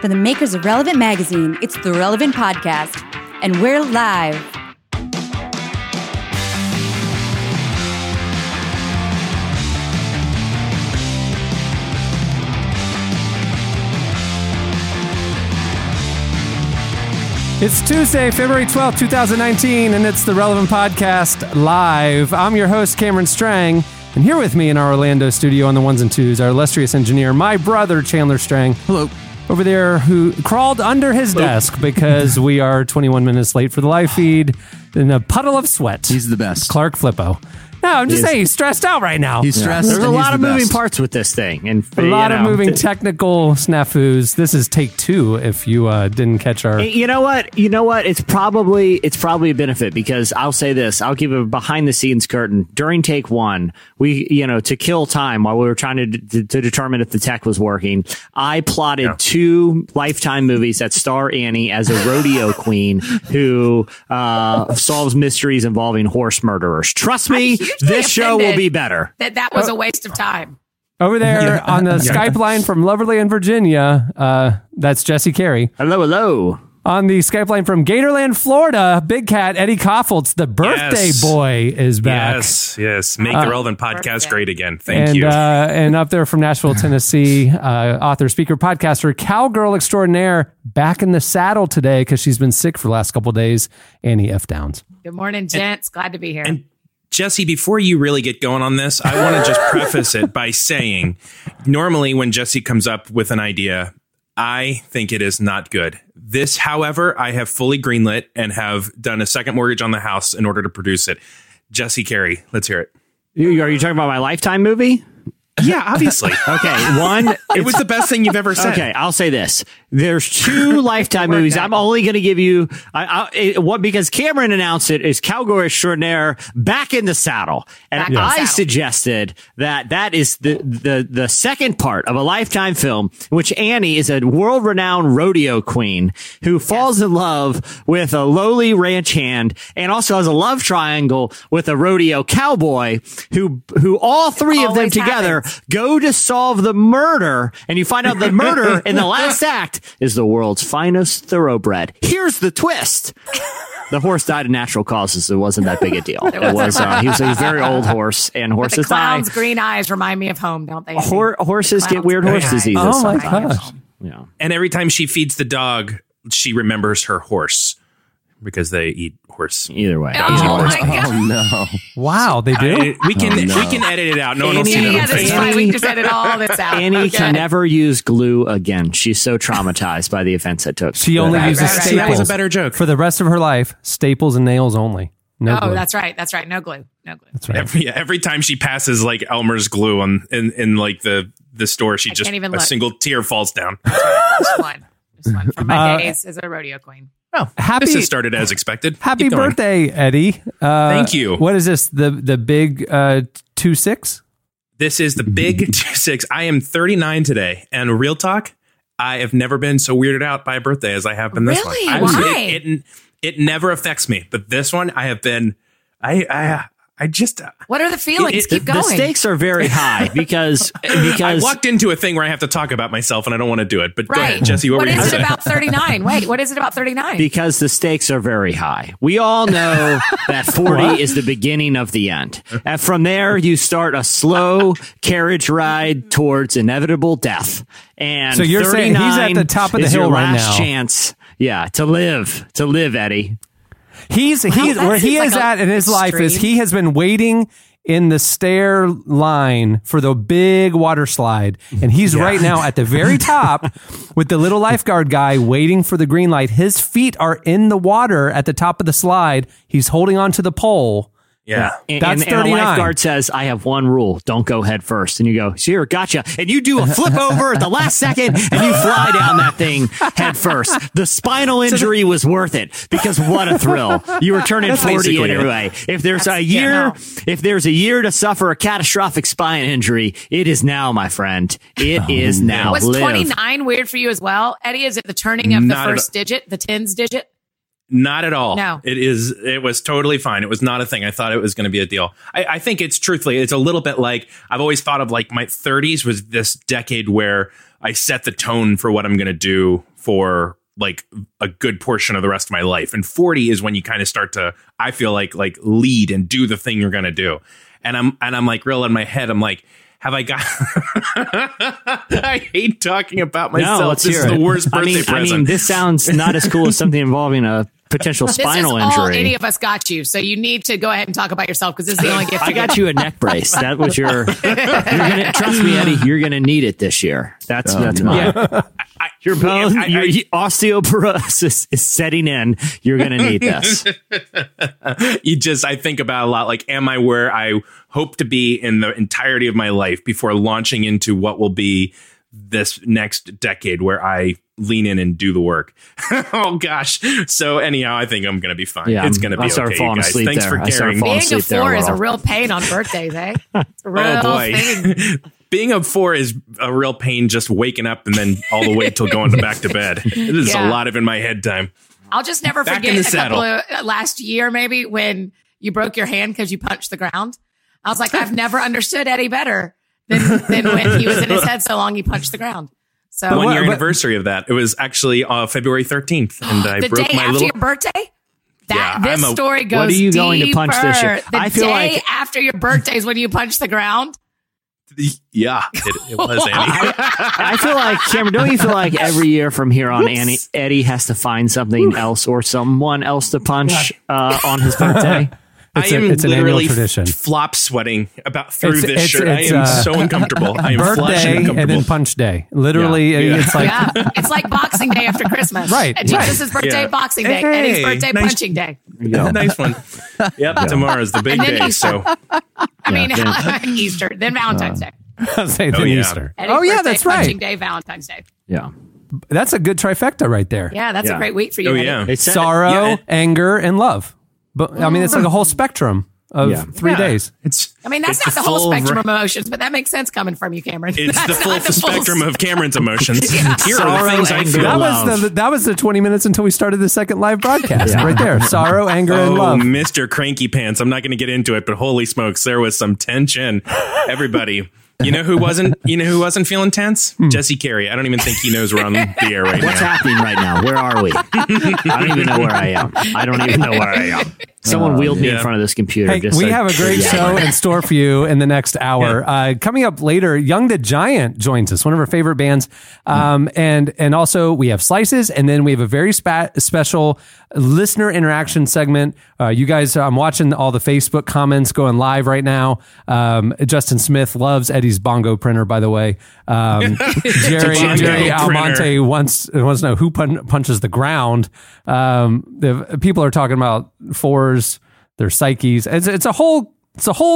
For the makers of Relevant Magazine, it's The Relevant Podcast, and we're live. It's Tuesday, February 12th, 2019, and it's The Relevant Podcast live. I'm your host, Cameron Strang, and here with me in our Orlando studio on the ones and twos, our illustrious engineer, my brother, Chandler Strang. Hello. Over there, who crawled under his desk because we are 21 minutes late for the live feed in a puddle of sweat. He's the best. Clark Flippo. No, I'm just saying he's stressed out right now. He's stressed. Yeah. There's a lot of moving parts with this thing. And a lot of moving technical snafus. This is take two if you didn't catch our... You know what? It's probably a benefit because I'll say this. I'll give a behind-the-scenes curtain. During take one, we, to kill time while we were trying to determine if the tech was working, I plotted two Lifetime movies that star Annie as a rodeo queen who solves mysteries involving horse murderers. Trust me. This show will be better. That was a waste of time. Over there on the Skype line from Loverly in Virginia, that's Jesse Carey. Hello, hello. On the Skype line from Gatorland, Florida, Big Cat, Eddie Kaufholz, the birthday boy, is back. Yes. Make the Relevant Podcast great again. Thank you. And up there from Nashville, Tennessee, author, speaker, podcaster, cowgirl extraordinaire, back in the saddle today because she's been sick for the last couple of days, Annie F. Downs. Good morning, gents. Glad to be here. And Jesse, before you really get going on this, I want to just preface it by saying, normally when Jesse comes up with an idea, I think it is not good. This, however, I have fully greenlit and have done a second mortgage on the house in order to produce it. Jesse Carey, let's hear it. Are you talking about my Lifetime movie? Yeah, obviously. Okay, it was the best thing you've ever said. Okay, I'll say this. There's two Lifetime movies. I'm only going to give you because Cameron announced it is Cowgirl Extraordinaire, Back in the Saddle. And I suggested that is the second part of a Lifetime film, which Annie is a world-renowned rodeo queen who falls in love with a lowly ranch hand and also has a love triangle with a rodeo cowboy who all three of them together go to solve the murder, and you find out the murder in the last act is the world's finest thoroughbred. Here's the twist. The horse died of natural causes. It wasn't that big a deal. He was a very old horse, and horses die. Clown's green eyes remind me of home, don't they? Horses get weird horse diseases. Oh, my gosh. Yeah. And every time she feeds the dog, she remembers her horse because they eat horse. Either way. Oh, no. Wow, they do? We can edit it out. No one will see that on Facebook. We just edit all this out. Annie can never use glue again. She's so traumatized by the offense it took. She only uses staples. That was a better joke. For the rest of her life, staples and nails only. No glue. That's right. No glue. That's right. Every time she passes like Elmer's glue in like the store, she just single tear falls down. It was fun. From my days as a rodeo queen. Oh, this has started as expected. Happy birthday, Eddie. Thank you. What is this? The big 2-6? This is the big 2-6. I am 39 today. And real talk, I have never been so weirded out by a birthday as I have been this one. Why? It never affects me. But this one, I have been... I just... What are the feelings? Keep going. The stakes are very high because I walked into a thing where I have to talk about myself and I don't want to do it. But go ahead, Jesse. What is it about 39? Because the stakes are very high. We all know that 40 is the beginning of the end. And from there, you start a slow carriage ride towards inevitable death. And so you're saying he's at the top of the hill right now. Last chance, to live, Eddie. He has been waiting in the stair line for the big water slide. And he's right now at the very top with the little lifeguard guy waiting for the green light. His feet are in the water at the top of the slide. He's holding onto the pole. Yeah. And the lifeguard says, I have one rule. Don't go head first. And you go, sure, gotcha. And you do a flip over at the last second and you fly down that thing head first. The spinal injury was worth it because what a thrill. You were turning 40 anyway. If there's a year to suffer a catastrophic spine injury, it is now, my friend. It is now. Was 29 weird for you as well, Eddie? Is it the turning of the first digit, the tens digit? Not at all. No, it was totally fine. It was not a thing. I thought it was going to be a deal. I think it's a little bit like I've always thought of like my 30s was this decade where I set the tone for what I'm going to do for like a good portion of the rest of my life. And 40 is when you kind of start to, I feel like lead and do the thing you're going to do. And I'm like real in my head. I'm like, have I got, I hate talking about myself. No, let's this hear is it. The worst birthday present. I mean, this sounds not as cool as something involving a potential spinal injury. This is all any of us got you. So you need to go ahead and talk about yourself because this is the only gift. I got you a neck brace. That was your, you're gonna, trust me, Eddie, you're going to need it this year. That's mine. Yeah. Your bone, your osteoporosis is setting in. You're going to need this. You just, I think about a lot, like, am I where I hope to be in the entirety of my life before launching into what will be this next decade where I lean in and do the work? Oh, gosh. So anyhow, I think I'm going to be fine. Yeah, it's going to be okay, you guys. Thanks for caring. Being a four is a real pain on birthdays, eh? Real thing. Being up four is a real pain, just waking up and then all the way till going back to bed. It is a lot of in my head time. I'll just never forget a couple of last year, maybe, when you broke your hand because you punched the ground. I was like, I've never understood Eddie better than when he was in his head so long he punched the ground. So 1 year anniversary of that. It was actually February 13th. And I broke my little... The day after your birthday? This story goes deeper. What are you going to punch this year? The day after your birthday is when you punch the ground? Yeah, it was, Annie. I feel like, Cameron, don't you feel like every year from here on, Annie, Eddie has to find something else or someone else to punch on his birthday? It's an annual tradition. Flop sweating through this shirt. I am so uncomfortable. I am birthday uncomfortable. And then punch day. Literally, it's like it's like Boxing Day after Christmas. Right. And Jesus' birthday, Boxing Day. Hey, Eddie's birthday, punching day. Nice one. Yep. Yeah. Tomorrow's the big day. So then Easter, then Valentine's Day. I'll say then Easter. Eddie's birthday, that's right. Punching day, Valentine's Day. Yeah. That's a good trifecta right there. Yeah, that's a great week for you. Oh yeah. Sorrow, anger, and love. But I mean, it's like a whole spectrum of 3 days. That's not the whole spectrum of emotions, but that makes sense coming from you, Cameron. It's the spectrum of Cameron's emotions. Here are the things I feel. That was the 20 minutes until we started the second live broadcast right there. Sorrow, anger, and love. Mr. Cranky Pants. I'm not going to get into it, but holy smokes, there was some tension. Everybody. You know who wasn't feeling tense? Jesse Carey. I don't even think he knows we're on the air right now. What's happening right now? Where are we? I don't even know where I am. Someone wheeled me in front of this computer. Hey, we have a great show in store for you in the next hour. Coming up later, Young the Giant joins us, one of our favorite bands. And also we have Slices, and then we have a very special listener interaction segment. You guys, I'm watching all the Facebook comments going live right now. Justin Smith loves Eddie's bongo printer, by the way. Jerry Almonte wants to know who punches the ground. People are talking about fours, their psyches. It's a whole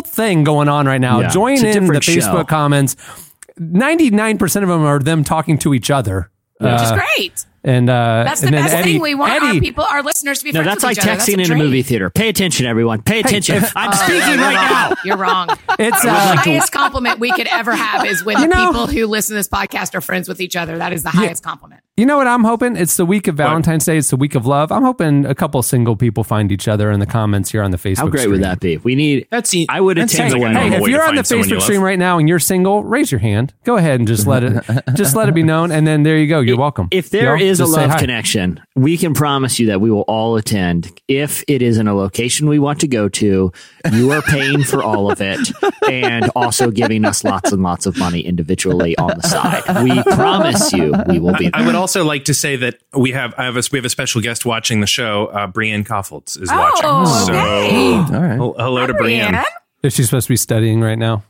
thing going on right now. Yeah, join in the Facebook comments. 99% of them are them talking to each other, which is great. And that's the best thing we want. Eddie, our listeners to be friends with each other. That's like texting in a movie theater. Pay attention, everyone. Pay attention. I'm speaking right now. You're wrong. It's the highest compliment we could ever have is when people who listen to this podcast are friends with each other. That is the highest compliment. You know what I'm hoping? It's the week of Valentine's Day. It's the week of love. I'm hoping a couple single people find each other in the comments here on the Facebook stream. How great would that be? We need... I would attend the one. Hey, if you're on the Facebook stream right now and you're single, raise your hand. Go ahead and just let it be known. And then there you go. You're welcome. If there is a love connection, we can promise you that we will all attend. If it is in a location we want to go to, you are paying for all of it and also giving us lots and lots of money individually on the side. We promise you we will be there. I would also like to say that we have a special guest watching the show. Eddie Kaufholz is watching. Okay. So, all right. Hello to Eddie. Is she supposed to be studying right now?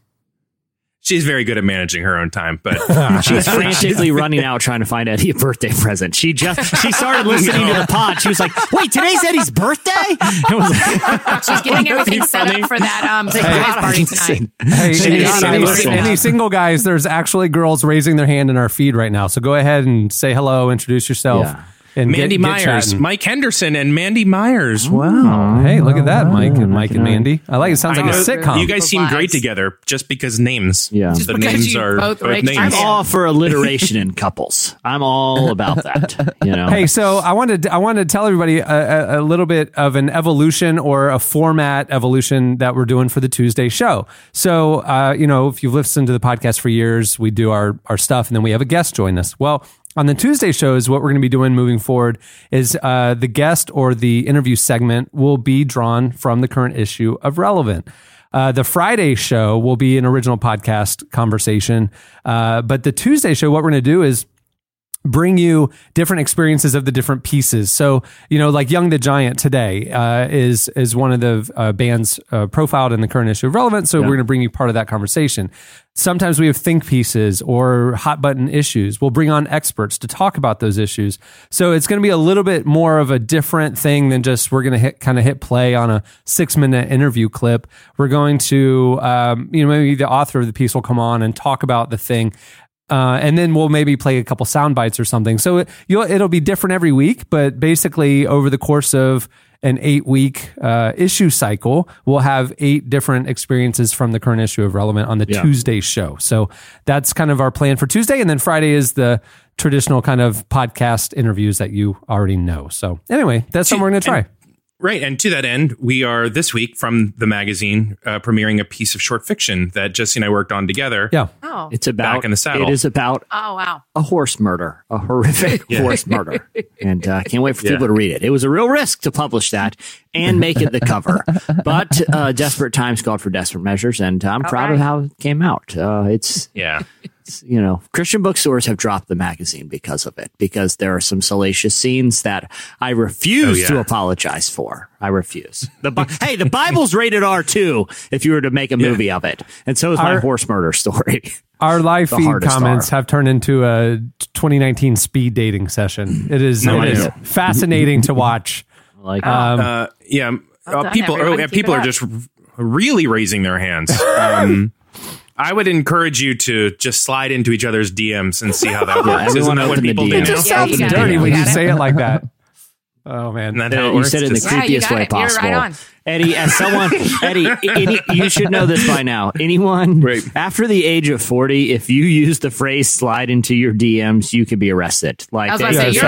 She's very good at managing her own time, but she's frantically running out trying to find Eddie a birthday present. She started listening to the pod. She was like, "Wait, today's Eddie's birthday!" She's getting everything set up for that party tonight. Any single guys? There's actually girls raising their hand in our feed right now. So go ahead and say hello, introduce yourself. Yeah. And Mandy Myers, Mike Henderson, and Mandy Myers. Wow! Hey, look at that, Mike and Mandy. I like it. Sounds like a sitcom. You guys seem great together, just because names. Yeah, just the names are both names. I'm all for alliteration in couples. I'm all about that. You know. Hey, so I wanted to tell everybody a little bit of an evolution or a format evolution that we're doing for the Tuesday show. So, if you've listened to the podcast for years, we do our stuff, and then we have a guest join us. Well, On the Tuesday shows, what we're going to be doing moving forward is the guest or the interview segment will be drawn from the current issue of Relevant. The Friday show will be an original podcast conversation. But the Tuesday show, what we're going to do is bring you different experiences of the different pieces. So, you know, like Young the Giant today is one of the bands profiled in the current issue of Relevant. So we're going to bring you part of that conversation. Sometimes we have think pieces or hot button issues. We'll bring on experts to talk about those issues. So it's going to be a little bit more of a different thing than just we're going to hit play on a 6-minute interview clip. We're going to, maybe the author of the piece will come on and talk about the thing. And then we'll maybe play a couple sound bites or something. So it'll be different every week, but basically over the course of an 8-week issue cycle, we'll have 8 different experiences from the current issue of Relevant on the Tuesday show. So that's kind of our plan for Tuesday. And then Friday is the traditional kind of podcast interviews that you already know. So anyway, that's what we're going to try. Right. And to that end, we are this week from the magazine premiering a piece of short fiction that Jesse and I worked on together. Yeah. Oh. It's about Back in the Saddle. It is about a horse murder, a horrific horse murder. And I can't wait for people to read it. It was a real risk to publish that and make it the cover. But desperate times called for desperate measures. And I'm proud of how it came out. Christian bookstores have dropped the magazine because of it, because there are some salacious scenes that I refuse to apologize for. I refuse. Hey, the Bible's rated R2 if you were to make a movie of it. And so is my horse murder story. Our live feed comments have turned into a 2019 speed dating session. It is fascinating to watch. Like, people are just really raising their hands. I would encourage you to just slide into each other's DMs and see how that works. Isn't that what people do? It just sounds dirty when you say it like that. Oh, man. You said it in the creepiest way possible. You're right on. Eddie, as someone, you should know this by now. Anyone after the age of 40, if you use the phrase "slide into your DMs," you could be arrested. Like Chris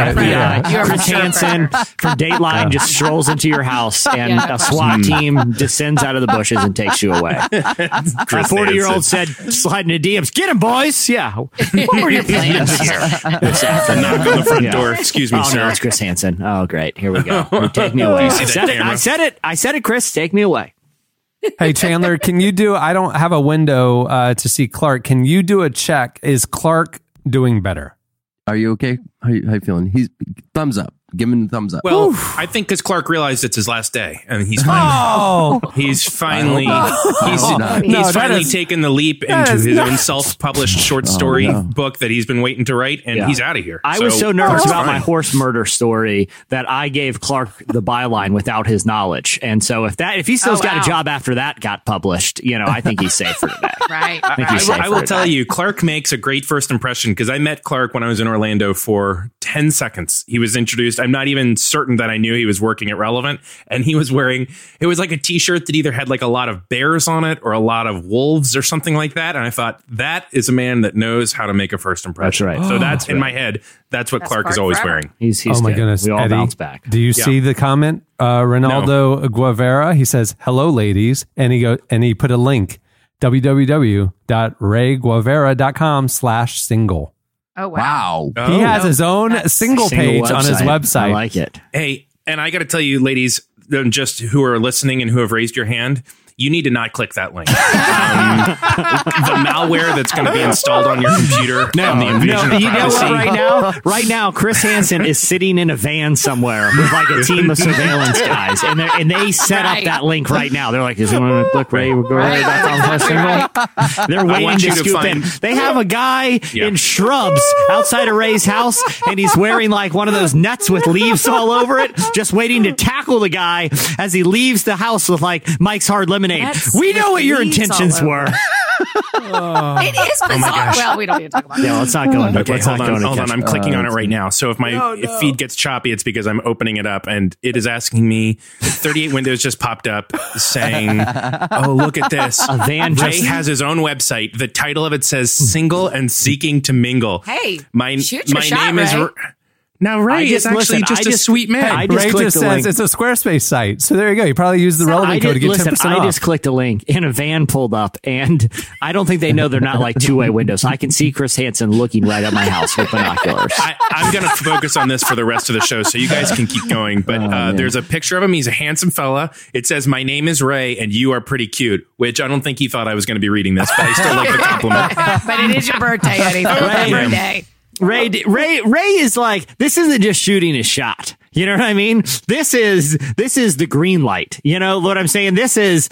Hansen from Dateline just strolls into your house and a SWAT team descends out of the bushes and takes you away. A 40-year-old said, "Slide into DMs, get him, boys." Yeah, what were your plans here? Exactly. Knock on the front door. Excuse me, sir. No, it's Chris Hansen. Oh, great. Here we go. You take me away. I said it. Chris, take me away. Hey, Chandler, can you do... I don't have a window to see Clark. Can you do a check? Is Clark doing better? Are you okay? How you feeling? He's thumbs up. Give him the thumbs up. Well, oof. I think because Clark realized it's his last day. I mean, he's finally taken the leap into his own self-published short story book that he's been waiting to write, and he's out of here. I was so nervous about my horse murder story that I gave Clark the byline without his knowledge. And so if he still's got a job after that got published, I think he's safe for that. Right. I will tell you, Clark makes a great first impression because I met Clark when I was in Orlando for 10 seconds. He was introduced. I'm not even certain that I knew he was working at Relevant, and he was wearing, it was like a t-shirt that either had like a lot of bears on it or a lot of wolves or something like that. And I thought, that is a man that knows how to make a first impression. That's right. So that's in my head. That's what Clark is always wearing. He's goodness. We all bounce back. Do you see the comment? Ronaldo Guevara, he says, "Hello, ladies." And he put a link, www.rayguevara.com/single. Oh, wow. He has his own single page on his website. I like it. Hey, and I got to tell you, ladies, just who are listening and who have raised your hand, you need to not click that link. The malware that's going to be installed on your computer. Right now, Chris Hansen is sitting in a van somewhere with like a team of surveillance guys, and they set up that link right now. They're like, "Is anyone going to click Ray? We'll go right back on the single." They're waiting to scoop in. They have a guy in shrubs outside of Ray's house, and he's wearing like one of those nets with leaves all over it, just waiting to tackle the guy as he leaves the house with like Mike's Hard Lemonade. That's we know what your intentions were. It is bizarre. Oh my gosh. Well, we don't need to talk about it. Yeah, let's not go into it. Hold on. I'm clicking on it right now. So if my feed gets choppy, it's because I'm opening it up, and it is asking me. 38 windows just popped up saying, "Oh, look at this. Ray has his own website." The title of it says "Single and Seeking to Mingle." Hey, my name is. Now, Ray is actually just a sweet man. Ray just says it's a Squarespace site. So there you go. You probably use the relevant code to get 10% off. I just clicked a link and a van pulled up, and I don't think they know they're not like two-way windows. I can see Chris Hansen looking right at my house with binoculars. I'm going to focus on this for the rest of the show, so you guys can keep going. But there's a picture of him. He's a handsome fella. It says, "My name is Ray, and you are pretty cute," which I don't think he thought I was going to be reading this, but I still like the compliment. But it is your birthday, Eddie. Happy birthday. Ray is like, this isn't just shooting a shot. You know what I mean? This is the green light. You know what I'm saying? This is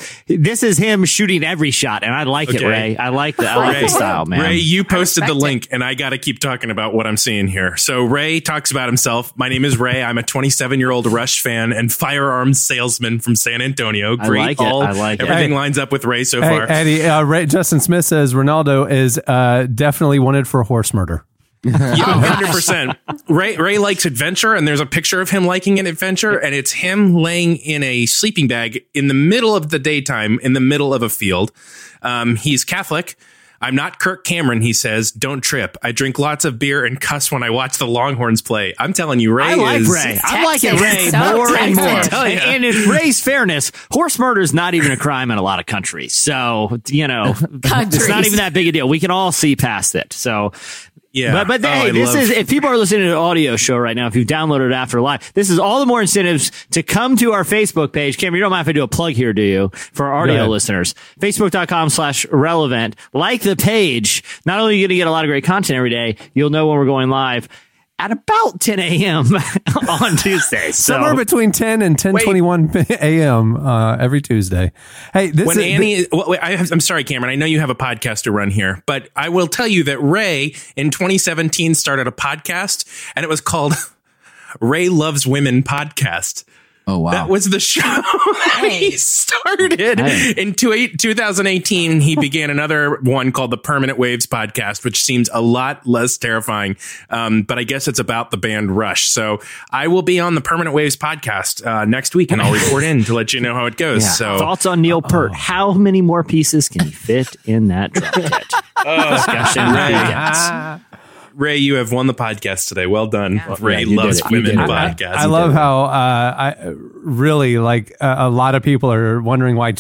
him shooting every shot. And I like it, Ray. I like the style, man. Ray, you posted the link and I got to keep talking about what I'm seeing here. So Ray talks about himself. "My name is Ray. I'm a 27-year-old Rush fan and firearms salesman from San Antonio." Great. I like it. Everything lines up with Ray so far. Eddie, Ray, Justin Smith says Ronaldo is definitely wanted for horse murder. Yeah, 100%. Ray likes adventure, and there's a picture of him liking an adventure, and it's him laying in a sleeping bag in the middle of the daytime, in the middle of a field. He's Catholic. "I'm not Kirk Cameron," he says. "Don't trip. I drink lots of beer and cuss when I watch the Longhorns play." I'm telling you, Ray is... Ray. I like it, Ray, more and more. And in Ray's fairness, horse murder is not even a crime in a lot of countries. So, you know, it's not even that big a deal. We can all see past it. So... Yeah, but hey, if people are listening to an audio show right now, if you've downloaded it after live, this is all the more incentives to come to our Facebook page. Cameron, you don't mind if I do a plug here, do you? For our audio listeners, Facebook.com/relevant. Like the page. Not only are you going to get a lot of great content every day, you'll know when we're going live at about 10 a.m. on Tuesday. So. Somewhere between 10 and 10:21 a.m. Every Tuesday. Hey, this is... I'm sorry, Cameron. I know you have a podcast to run here, but I will tell you that Ray in 2017 started a podcast, and it was called Ray Loves Women Podcast. Oh, wow. That was the show that he started. In 2018, he began another one called the Permanent Waves podcast, which seems a lot less terrifying. But I guess it's about the band Rush. So I will be on the Permanent Waves podcast next week, and I'll report in to let you know how it goes. Yeah. So thoughts on Neil Peart. How many more pieces can he fit in that drum kit? Discussion begins. Ray, you have won the podcast today. Well done. Yeah. Ray Loves Women Podcast. I love how a lot of people are wondering why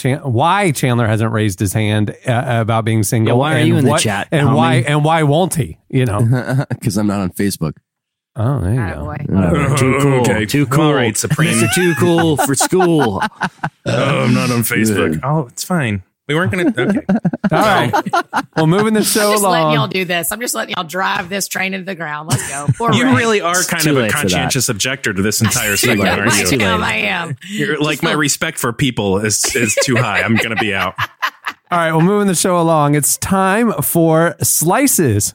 Chandler hasn't raised his hand about being single. Yeah, why are you in the chat? And why won't he? You know, because I'm not on Facebook. Oh, there you go. Too cool. Okay. Too cool. All right, Supreme. Too cool for school. I'm not on Facebook. Oh, it's fine. We weren't going to. Okay. All right. Well, moving the show along. I'm just letting y'all do this. I'm just letting y'all drive this train into the ground. Let's go. Poor you Ray. Really are kind of a conscientious objector to this entire segment, aren't you? I am. You're like, my respect for people is too high. I'm going to be out. All right. Well, moving the show along. It's time for Slices.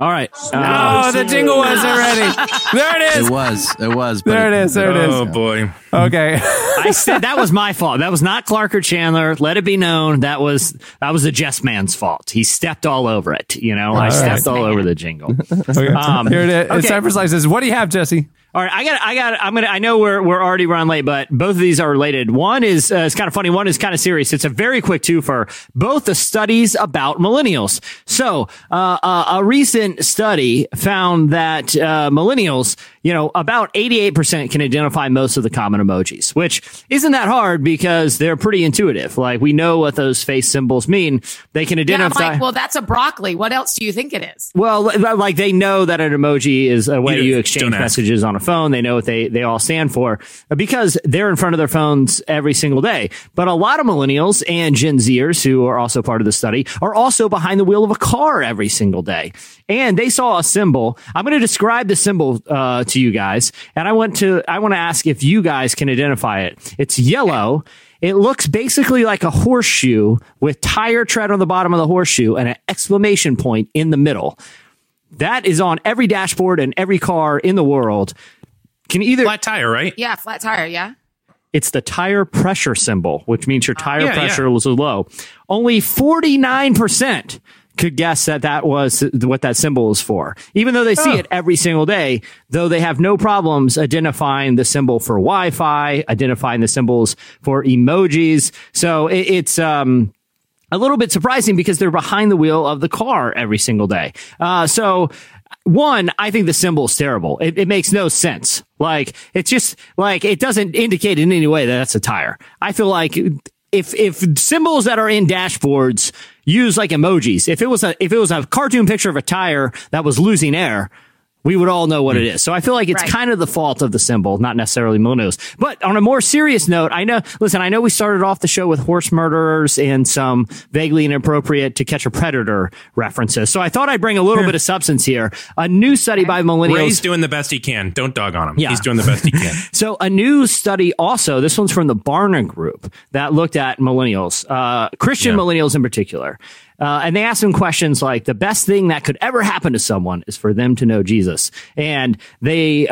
All right. The jingle was already. There it is. It was. There it is. Oh, boy. Okay. I said that was my fault. That was not Clark or Chandler. Let it be known. That was the Jess man's fault. He stepped all over it. You know, all over the jingle. Okay. Here it is. Okay. It's time for Slices. What do you have, Jesse? All right. I know we're already running late, but both of these are related. One is, it's kind of funny. One is kind of serious. It's a very quick twofer. Both the studies about millennials. So, a recent study found that, millennials, you know, about 88% can identify most of the common emojis, which isn't that hard because they're pretty intuitive. Like, we know what those face symbols mean. They can identify. Yeah, I'm like, well, that's a broccoli. What else do you think it is? Well, like, they know that an emoji is a way you exchange messages on a phone. They know what they all stand for because they're in front of their phones every single day. But a lot of millennials and Gen Zers, who are also part of the study, are also behind the wheel of a car every single day. And they saw a symbol. I'm going to describe the symbol to you guys, and I want to ask if you guys can identify it. It's yellow. It looks basically like a horseshoe with tire tread on the bottom of the horseshoe and an exclamation point in the middle. That is on every dashboard and every car in the world. Can either flat tire, right? Yeah, flat tire. Yeah. It's the tire pressure symbol, which means your tire pressure was low. Only 49% could guess that was what that symbol is for. Even though they see it every single day, though, they have no problems identifying the symbol for Wi-Fi, identifying the symbols for emojis. So it's a little bit surprising because they're behind the wheel of the car every single day. So One, I think the symbol is terrible. It makes no sense. Like, it's just like, it doesn't indicate in any way that that's a tire. I feel like if symbols that are in dashboards use like emojis, if it was a cartoon picture of a tire that was losing air, we would all know what it is. So I feel like it's kind of the fault of the symbol, not necessarily Munoz. But on a more serious note, I know we started off the show with horse murderers and some vaguely inappropriate To Catch a Predator references. So I thought I'd bring a little bit of substance here. A new study by millennials. Ray's doing the best he can. Don't dog on him. Yeah. He's doing the best he can. So a new study also, this one's from the Barna group that looked at millennials, Christian millennials in particular. And they asked them questions like, the best thing that could ever happen to someone is for them to know Jesus. And they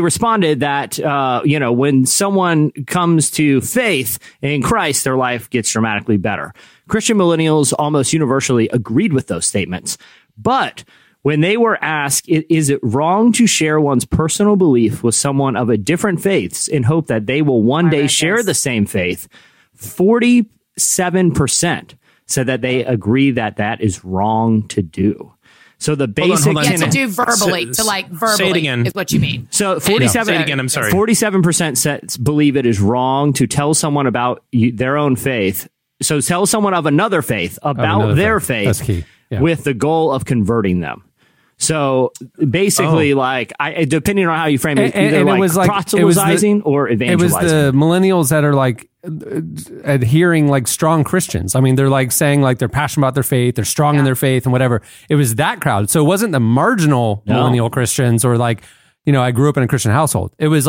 responded that, when someone comes to faith in Christ, their life gets dramatically better. Christian millennials almost universally agreed with those statements. But when they were asked, is it wrong to share one's personal belief with someone of a different faith in hope that they will one day share the same faith, 47% said that they agree that is wrong to do. So the basic... hold on. Yeah, to do verbally, verbally is what you mean. So 47% believe it is wrong to tell someone about their own faith. So tell someone of another faith about their faith. That's key. Yeah. With the goal of converting them. So basically, depending on how you frame it, proselytizing or evangelizing. It was the millennials that are adhering strong Christians. I mean, they're saying they're passionate about their faith, they're strong in their faith and whatever. It was that crowd. So it wasn't the marginal millennial Christians or I grew up in a Christian household. It was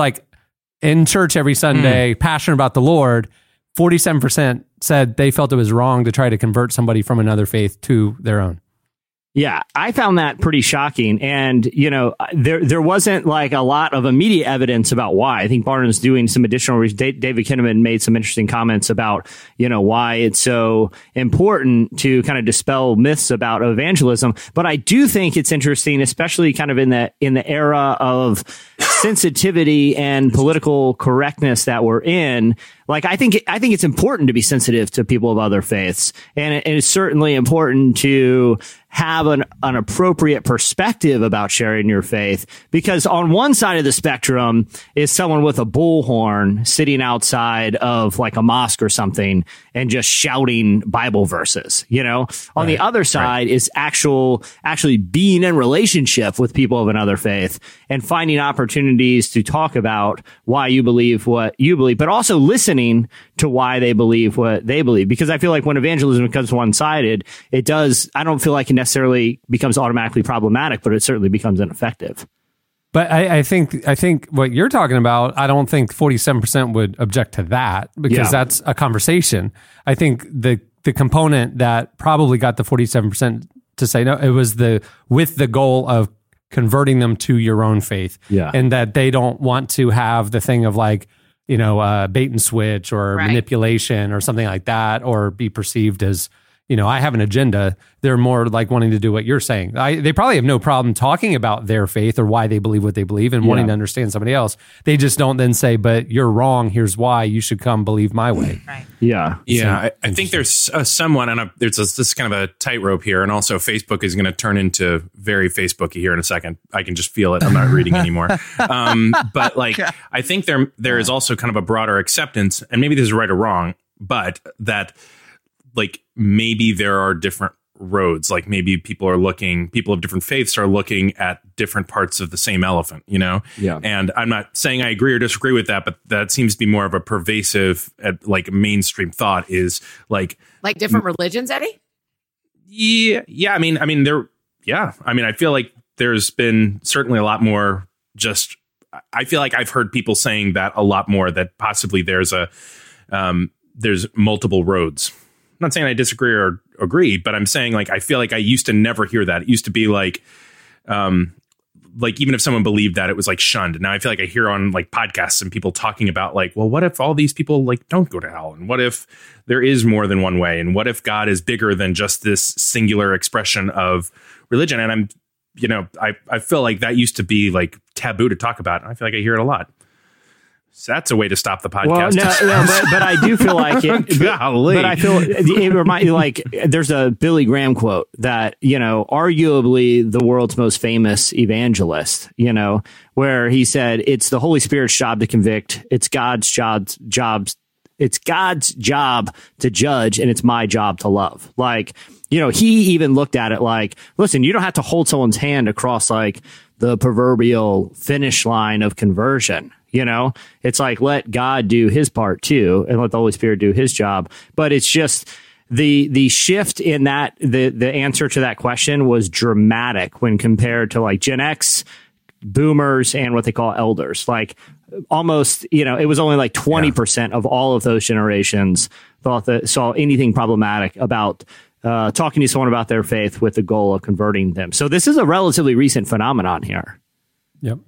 in church every Sunday, passionate about the Lord. 47% said they felt it was wrong to try to convert somebody from another faith to their own. Yeah, I found that pretty shocking. And, there wasn't a lot of immediate evidence about why. I think Barnum's doing some additional research. David Kinnaman made some interesting comments about, why it's so important to kind of dispel myths about evangelism. But I do think it's interesting, especially kind of in the era of sensitivity and political correctness that we're in. I think it's important to be sensitive to people of other faiths. And it's certainly important to have an appropriate perspective about sharing your faith, because on one side of the spectrum is someone with a bullhorn sitting outside of a mosque or something and just shouting Bible verses, on the other side is actually being in relationship with people of another faith and finding opportunities to talk about why you believe what you believe, but also listening to why they believe what they believe. Because I feel like when evangelism becomes one-sided, I don't feel like it necessarily becomes automatically problematic, but it certainly becomes ineffective. But I think what you're talking about, I don't think 47% would object to that, because that's a conversation. I think the component that probably got the 47% to say no, it was with the goal of converting them to your own faith. Yeah. And that they don't want to have the thing of bait and switch or manipulation or something like that, or be perceived as, I have an agenda. They're more wanting to do what you're saying. They probably have no problem talking about their faith or why they believe what they believe and wanting to understand somebody else. They just don't then say, but you're wrong. Here's why you should come believe my way. Right. Yeah. Yeah. I think there's someone, and this is kind of a tightrope here. And also Facebook is going to turn into very Facebooky here in a second. I can just feel it. I'm not reading anymore. But I think there is also kind of a broader acceptance, and maybe this is right or wrong, but that maybe there are different roads. Maybe people of different faiths are looking at different parts of the same elephant, Yeah. And I'm not saying I agree or disagree with that, but that seems to be more of a pervasive, mainstream thought is different religions, Eddie? Yeah. Yeah. I mean, there, yeah. I mean, I feel like there's been certainly a lot more just, I feel like I've heard people saying that a lot more, that possibly there's there's multiple roads. I'm not saying I disagree or agree, but I'm saying I feel like I used to never hear that. It used to be even if someone believed that, it was shunned. Now I feel like I hear on podcasts and people talking about well, what if all these people don't go to hell? And what if there is more than one way? And what if God is bigger than just this singular expression of religion? And I'm, I feel like that used to be taboo to talk about. And I feel like I hear it a lot. That's a way to stop the podcast. Well, no, but I do feel like it. Golly. But I feel it reminds me, like, there's a Billy Graham quote that, you know, arguably the world's most famous evangelist, you know, where he said, it's the Holy Spirit's job to convict. It's God's job. It's God's job to judge. And it's my job to love. Like, you know, he even looked at it like, listen, you don't have to hold someone's hand across like the proverbial finish line of conversion. You know, it's like, let God do his part, too, and let the Holy Spirit do his job. But it's just the shift in that the answer to that question was dramatic when compared to like Gen X, boomers, and what they call elders. Like almost, you know, it was only like 20% of all of those generations saw anything problematic about talking to someone about their faith with the goal of converting them. So this is a relatively recent phenomenon here. Yep.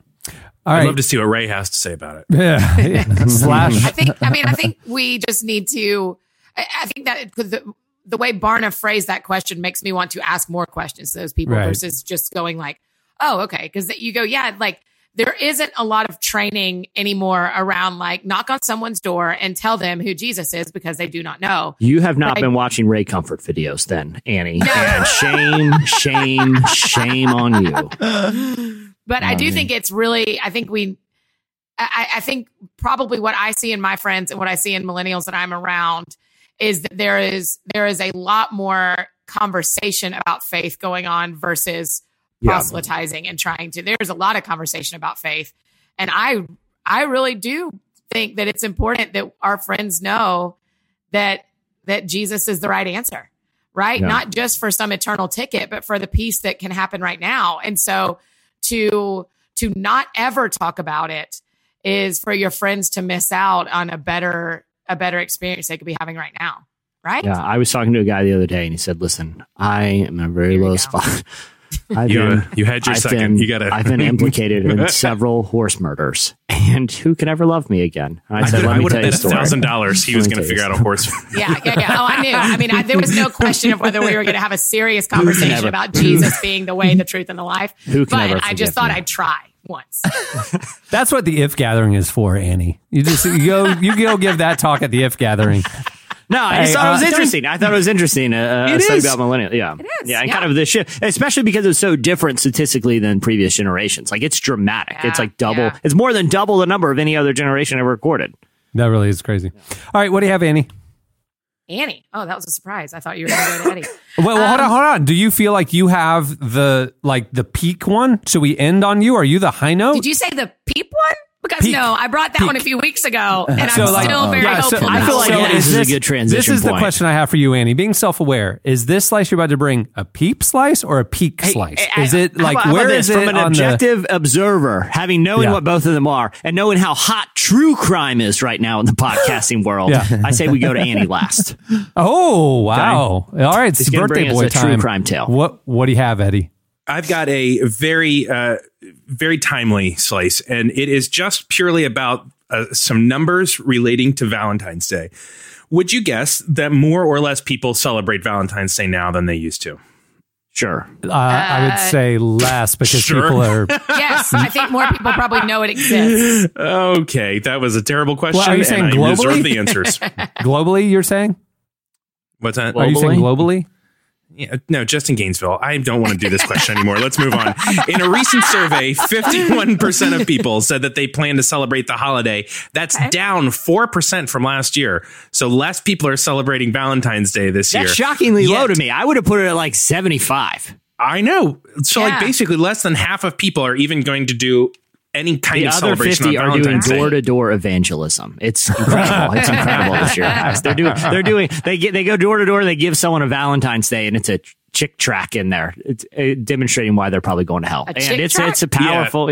I'd love to see what Ray has to say about it. Yeah. I think we just need to. I think that the way Barna phrased that question makes me want to ask more questions to those people versus just going like, "Oh, okay," because you go, "Yeah," like there isn't a lot of training anymore around like knock on someone's door and tell them who Jesus is because they do not know. You have not been watching Ray Comfort videos, then, Annie. No. And shame on you. But I do think it's really, I think probably what I see in my friends and what I see in millennials that I'm around is that there is a lot more conversation about faith going on versus proselytizing and trying to. There's a lot of conversation about faith. And I really do think that it's important that our friends know that Jesus is the right answer, right? Yeah. Not just for some eternal ticket, but for the peace that can happen right now. And so to not ever talk about it is for your friends to miss out on a better experience they could be having right now. Right. Yeah. I was talking to a guy the other day and he said, listen, I am in a very low spot. You had your second. You got it. I've been implicated in several horse murders and who can ever love me again? And I said, I would have bet $1,000 he was going to figure out a horse. Yeah. Oh, I knew. I mean, there was no question of whether we were going to have a serious conversation about Jesus being the way, the truth, and the life. But I just thought I'd try once. That's what the If Gathering is for, Annie. You go give that talk at the If Gathering. No, I thought it was interesting. It is. About millennials. Yeah. It is. Yeah. And kind of the shift, especially because it's so different statistically than previous generations. Like it's dramatic. Yeah, it's like double. Yeah. It's more than double the number of any other generation ever recorded. That really is crazy. Yeah. All right. What do you have, Annie? Oh, that was a surprise. I thought you were going to go to Eddie. Well, hold on. Do you feel like you have the peak one? Should we end on you? Are you the high note? Did you say the peep one? Because I brought that one a few weeks ago, and I'm still very hopeful. So, I feel like this is a good transition. This is the question I have for you, Annie. Being self-aware, is this slice you're about to bring a peep slice or a peak slice? Is it like where is it from an objective observer, having knowing what both of them are, and knowing how hot true crime is right now in the podcasting world? Yeah. I say we go to Annie last. Oh wow! Okay. All right, it's birthday boy time. True crime tale. What do you have, Eddie? I've got a very, very timely slice, and it is just purely about some numbers relating to Valentine's Day. Would you guess that more or less people celebrate Valentine's Day now than they used to? Sure. I would say less because people are... Yes, I think more people probably know it exists. Okay, that was a terrible question. Well, are you saying globally? I deserve the answers. Globally, you're saying? What's that? Globally? Are you saying globally? Yeah, no, just in Gainesville. I don't want to do this question anymore. Let's move on. In a recent survey, 51% of people said that they plan to celebrate the holiday. That's down 4% from last year. So less people are celebrating Valentine's Day this year. That's shockingly low to me. I would have put it at like 75. I know. So like basically less than half of people are even going to do any kind of celebration on Valentine's Day. The other 50 are doing door-to-door evangelism. It's incredible. It's incredible this year. They go door-to-door, they give someone a Valentine's Day, and it's a chick track in there. It's demonstrating why they're probably going to hell. It's a powerful,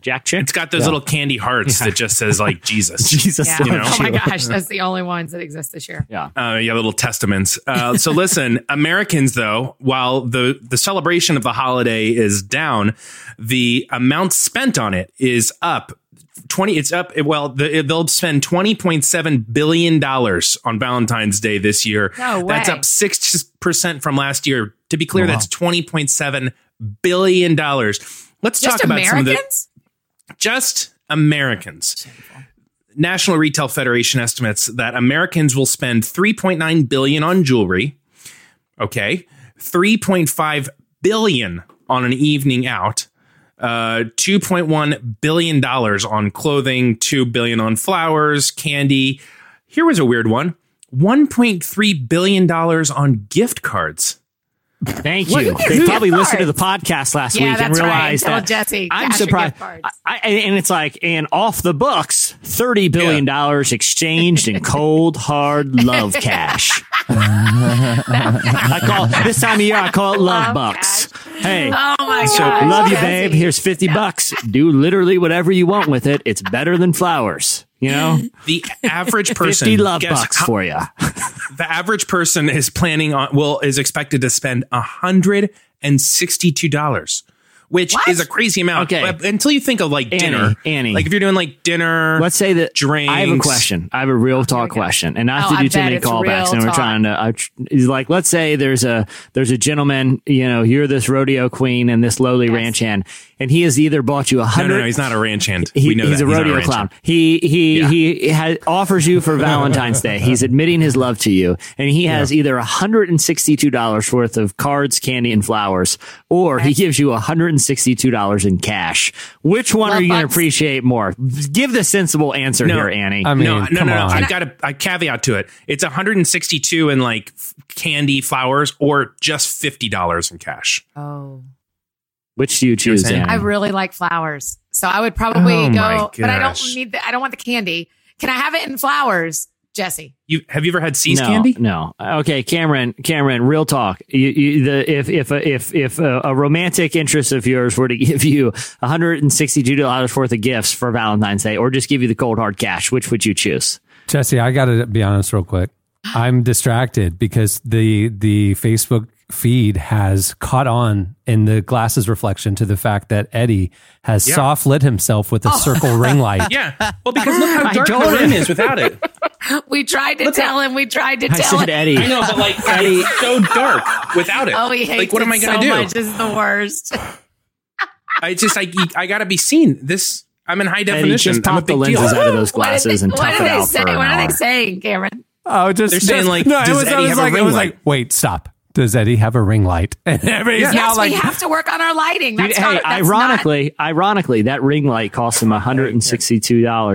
Jack Chick. It's got those little candy hearts that just says, like, Jesus. Jesus. Yeah. You know? Oh, my gosh. That's the only ones that exist this year. Yeah. Little testaments. So listen, Americans, though, while the celebration of the holiday is down, the amount spent on it is up. They'll spend $20.7 billion on Valentine's Day this year. No way. That's up 6% from last year. To be clear, that's $20.7 billion. Let's talk about Americans? Just Americans. National Retail Federation estimates that Americans will spend $3.9 billion on jewelry. Okay. $3.5 billion on an evening out. $2.1 billion on clothing. $2 billion on flowers, candy. Here was a weird one. $1.3 billion on gift cards. Thank you. They probably listened to the podcast last week and realized that Jesse, I'm surprised. And it's like, and off the books, $30 billion exchanged in cold, hard love cash. I call this time of year, I call it love bucks. Cash. Hey, oh my gosh, love you, babe. Here's 50 bucks. Do literally whatever you want with it. It's better than flowers. You know, the average person 50 love bucks for you. The average person is planning on is expected to spend $162, which is a crazy amount. Okay. But until you think of like dinner, like if you're doing like dinner, let's say that drinks. I have a question. I have a real talk question, and not to do too many callbacks. And we're trying to like, let's say there's a gentleman. You know, you're this rodeo queen and this lowly ranch hand. And he has either bought you $100. No, he's not a ranch hand. We know he's a rodeo clown. He offers you for Valentine's Day. He's admitting his love to you, and he has either $162 worth of cards, candy, and flowers, or he gives you $162 in cash. Which one are you going to appreciate more? Give the sensible answer here, Annie. I mean, no. I've got a caveat to it. It's $162 in like candy, flowers, or just $50 in cash. Oh. Which do you choose? I really like flowers, so I would probably go. But I don't need. I don't want the candy. Can I have it in flowers, Jesse? Have you ever had C's candy? No. Okay, Cameron. Real talk. If a romantic interest of yours were to give you $162 worth of gifts for Valentine's Day, or just give you the cold hard cash, which would you choose? Jesse, I got to be honest, real quick. I'm distracted because the Facebook feed has caught on in the glasses reflection to the fact that Eddie has soft lit himself with a circle ring light. Yeah. Well, because look how dark the room is without it. We tried to tell him. I said Eddie. I know, but like Eddie, it's so dark without it. Oh, he hates like, what am I going to do? This is the worst. I got to be seen. I'm in high definition. Just pop the lenses out of those glasses and tough it out for an hour. What are they saying, Cameron? Oh, they're saying like, it was like, wait, stop. Does Eddie have a ring light? We have to work on our lighting. Ironically, that ring light cost him $162.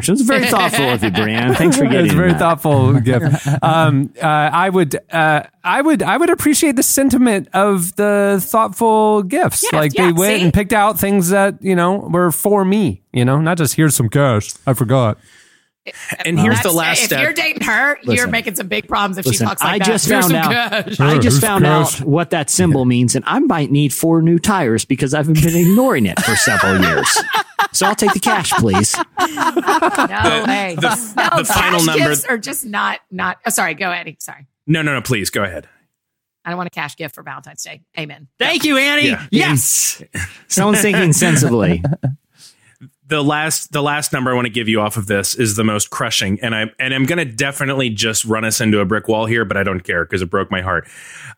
It was very thoughtful of you, Brian. Thanks for getting it. It's a very thoughtful gift. I would appreciate the sentiment of the thoughtful gifts. Yeah, like they went and picked out things that, you know, were for me, you know, not just here's some cash. I forgot. And here's the last step. If you're dating her, you're making some big problems if she talks like that. I just found out what that symbol means, and I might need 4 new tires because I've been ignoring it for several years. So I'll take the cash, please. The final number. Gifts are just not. Oh, sorry. Go, Eddie. Sorry. No. Please go ahead. I don't want a cash gift for Valentine's Day. Amen. Thank you, Annie. Yeah. Yes. Someone's thinking sensibly. The last number I want to give you off of this is the most crushing, and I'm going to definitely just run us into a brick wall here, but I don't care because it broke my heart.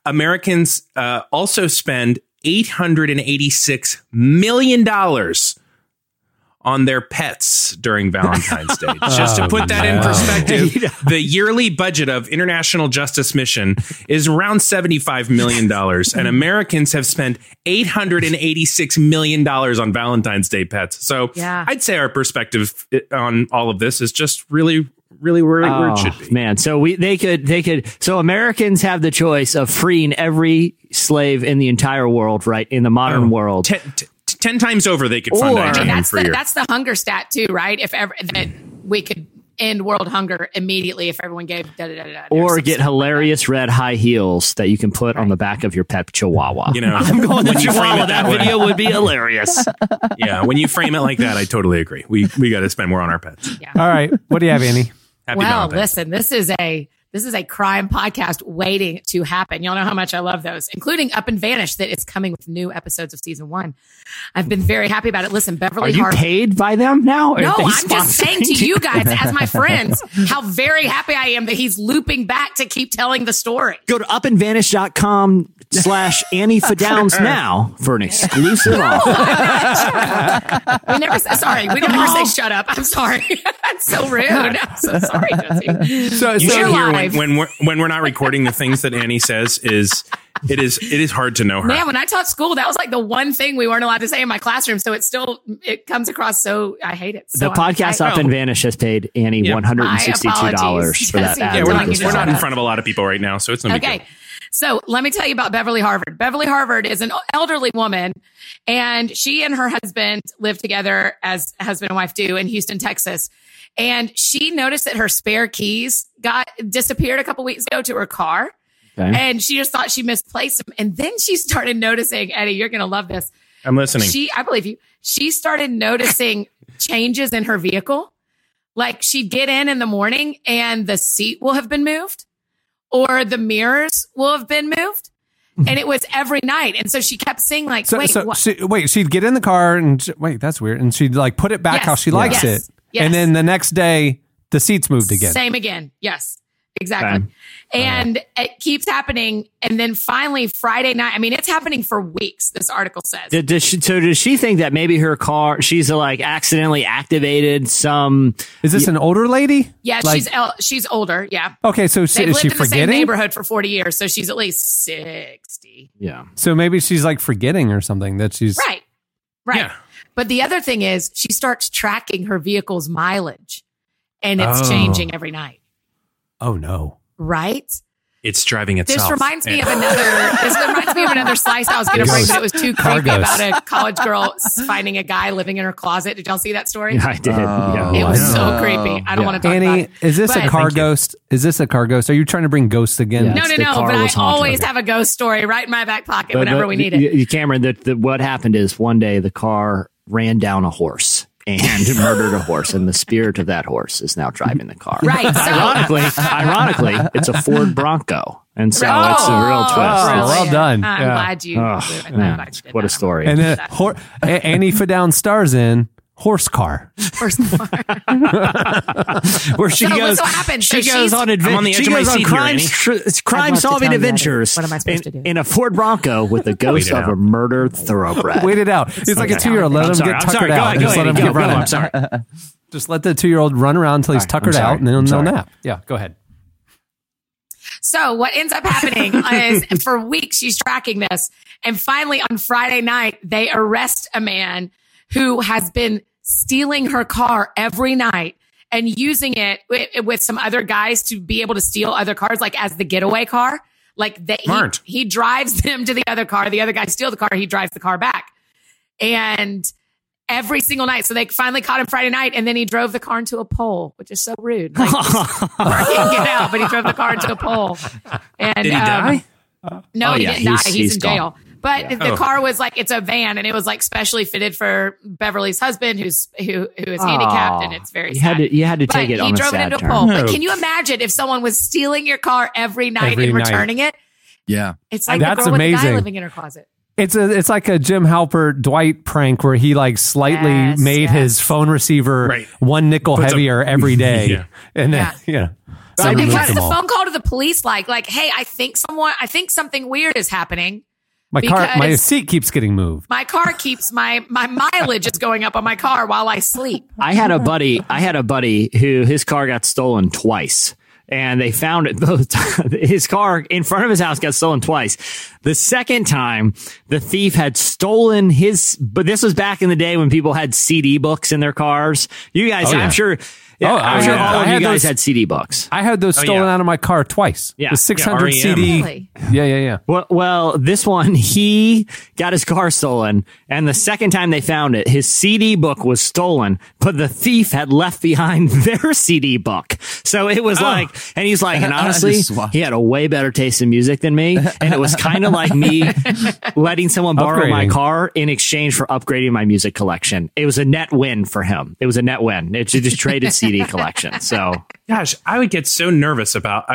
Americans also spend $886 million on their pets during Valentine's Day. Just to put that in perspective, the yearly budget of International Justice Mission is around $75 million, and Americans have spent $886 million on Valentine's Day pets. So I'd say our perspective on all of this is just really where it should be. Man, so they could Americans have the choice of freeing every slave in the entire world, right? In the modern world. 10 times over, they could fund that. That's the hunger stat, too, right? That we could end world hunger immediately if everyone gave or get hilarious red high heels that you can put on the back of your pet chihuahua. You know, I'm going to chihuahua. That video would be hilarious. Yeah, when you frame it like that, I totally agree. We got to spend more on our pets. Yeah. All right, what do you have, Annie? Happy Valentine's. Listen, this is a This is a crime podcast waiting to happen. Y'all know how much I love those, including Up and Vanish, that it's coming with new episodes of season 1. I've been very happy about it. Listen, Beverly, are you paid by them now? No, I'm just saying to you guys as my friends how very happy I am that he's looping back to keep telling the story. Go to upandvanish.com/AnnieFdowns now for an exclusive offer. We never say shut up. I'm sorry. That's so rude. I'm so sorry, Jesse. So here when we're not recording, the things that Annie says it is hard to know her. Man, when I taught school, that was like the one thing we weren't allowed to say in my classroom. So it comes across. So I hate it. So the podcast Up and Vanish has paid Annie $162 for that. Yeah, we're not in front of a lot of people right now, so it's not okay. So let me tell you about Beverly Harvard. Beverly Harvard is an elderly woman, and she and her husband live together as husband and wife do in Houston, Texas. And she noticed that her spare keys disappeared a couple weeks ago to her car. Okay. And she just thought she misplaced them. And then she started noticing, Eddie, you're going to love this. I'm listening. I believe you. She started noticing changes in her vehicle. Like she'd get in the morning and the seat will have been moved or the mirrors will have been moved. And it was every night. And so she kept saying, like, she'd get in the car and wait, that's weird. And she'd like put it back how she likes it. Yes. And then the next day, the seat's moved again. Same again. Yes, exactly. And it keeps happening. And then finally, Friday night, I mean, it's happening for weeks, this article says. Does she think that maybe her car, she's like accidentally activated some... Is this an older lady? Yeah, like, she's older, yeah. Okay, so is she forgetting? They've lived in the same neighborhood for 40 years, so she's at least 60. Yeah. So maybe she's like forgetting or something that she's... Right. Yeah. But the other thing is she starts tracking her vehicle's mileage, and it's changing every night. Oh, no. Right? It's driving itself. This reminds me of another slice I was going to bring, but it was too creepy about a college girl finding a guy living in her closet. Did y'all see that story? Yeah, I did. It was so creepy. I don't want to talk about it. Annie, is this a car ghost? Is this a car ghost? Are you trying to bring ghosts again? Yeah, no. But I always have a ghost story right in my back pocket whenever we need it. Cameron, what happened is one day the car ran down a horse and murdered a horse, and the spirit of that horse is now driving the car. Right. So. Ironically, it's a Ford Bronco. And so it's a real twist. Well done. I'm glad you did it. What a story. And Annie F. Downs stars in Horse Car. Horse Car. Where she goes on crime-solving adventures. What am I supposed to do? In a Ford Bronco with the ghost of a murdered thoroughbred. Wait it out. It's like a 2-year-old. Just let the 2-year-old run around until he's tuckered out, and then they'll nap. Yeah, go ahead. So what ends up happening is for weeks she's tracking this. And finally on Friday night, they arrest a man who has been stealing her car every night and using it with some other guys to be able to steal other cars, like as the getaway car. Like he drives them to the other car. The other guys steal the car. He drives the car back. And every single night. So they finally caught him Friday night, and then he drove the car into a pole, which is so rude. Like, get out, but he drove the car into a pole. And, did he die? No, he didn't die. He's in jail. Gone. But the car was like, it's a van, and it was like specially fitted for Beverly's husband, who is handicapped, and it's very sad. You had to take it on a sad turn. He drove it into a pole. No. But can you imagine if someone was stealing your car every night returning it? Yeah. It's like the girl with the guy living in her closet. It's like a Jim Halpert Dwight prank where he like slightly made his phone receiver one nickel heavier every day. And then, So because the phone call to the police, like, hey, I think something weird is happening. My seat keeps getting moved. My car keeps my mileage is going up on my car while I sleep. I had a buddy who his car got stolen twice. And they found it both times. His car in front of his house got stolen twice. The second time, the thief had stolen but this was back in the day when people had CD books in their cars. You guys, I'm sure. Yeah, I'm sure all of you guys had CD books. I had those stolen out of my car twice. Yeah. The 600 CD Yeah. Well, this one, he got his car stolen, and the second time they found it, his CD book was stolen, but the thief had left behind their CD book. So it was and he's like, and honestly, he had a way better taste in music than me, and it was kind of like me letting someone borrow my car in exchange for upgrading my music collection. It was a net win for him. It was a net win. It just traded CD collection. So, gosh, I would get so nervous about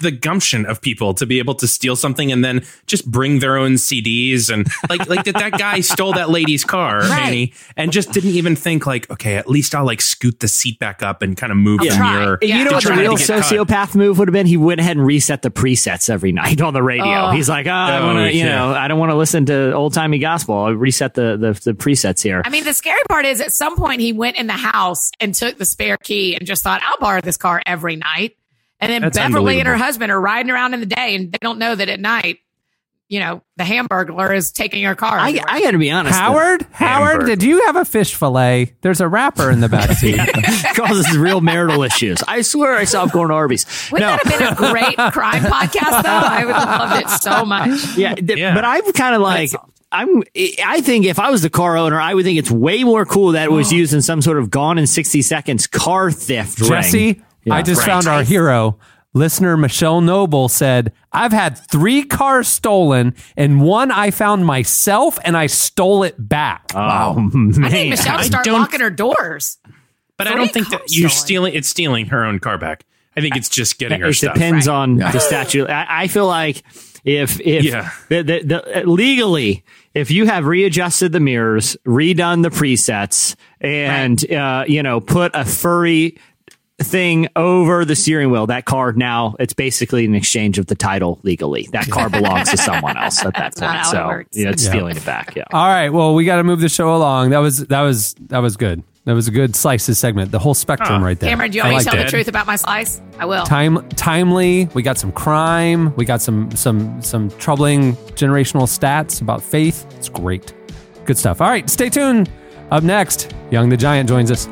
the gumption of people to be able to steal something and then just bring their own CDs and like that guy stole that lady's car, right. Annie, and just didn't even think like, okay, at least I'll like scoot the seat back up and kind of move the mirror. Yeah. You know what the real sociopath move would have been? He went ahead and reset the presets every night on the radio. He's like, I don't want to listen to old timey gospel. I'll reset the presets here. I mean, the scary part is at some point he went in the house and took the spare key and just thought, I'll borrow this car every night. And then that's Beverly and her husband are riding around in the day, and they don't know that at night, you know, the Hamburglar is taking your car. I got to be honest. Howard, did you have a fish fillet? There's a wrapper in the backseat. Causes real marital issues. I swear I stopped going to Arby's. Wouldn't that have been a great crime podcast, though? I would have loved it so much. Yeah. But I'm kind of like... I think if I was the car owner, I would think it's way more cool that it was used in some sort of Gone in 60 Seconds car theft ring. Jesse... Yeah, I just found our hero. Listener Michelle Noble said, I've had 3 cars stolen and one I found myself and I stole it back. Wow. Oh, man. I think Michelle started locking her doors. But I don't think that you're stealing. It's stealing her own car back. I think it's just getting her stuff. It depends on the statute. I feel like if legally, if you have readjusted the mirrors, redone the presets and, put a furry thing over the steering wheel, that car now, it's basically an exchange of the title legally. That car belongs to someone else at that point. So it's stealing it back. Yeah. All right. Well, we got to move the show along. That was good. That was a good slices segment. The whole spectrum right there. Cameron, do you always tell the truth about my slice? I will. Timely. We got some crime. We got some troubling generational stats about faith. It's great. Good stuff. All right. Stay tuned. Up next, Young the Giant joins us.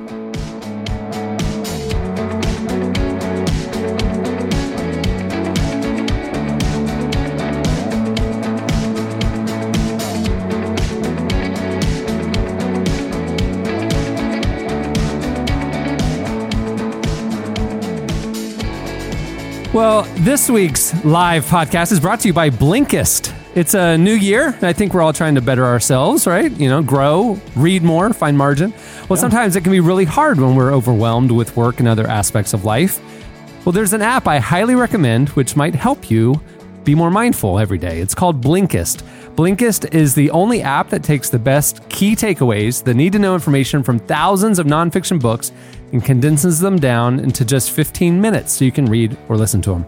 Well, this week's live podcast is brought to you by Blinkist. It's a new year, and I think we're all trying to better ourselves, right? You know, grow, read more, find margin. Well, sometimes it can be really hard when we're overwhelmed with work and other aspects of life. Well, there's an app I highly recommend which might help you be more mindful every day. It's called Blinkist. Blinkist is the only app that takes the best key takeaways, the need-to-know information from thousands of nonfiction books, and condenses them down into just 15 minutes so you can read or listen to them.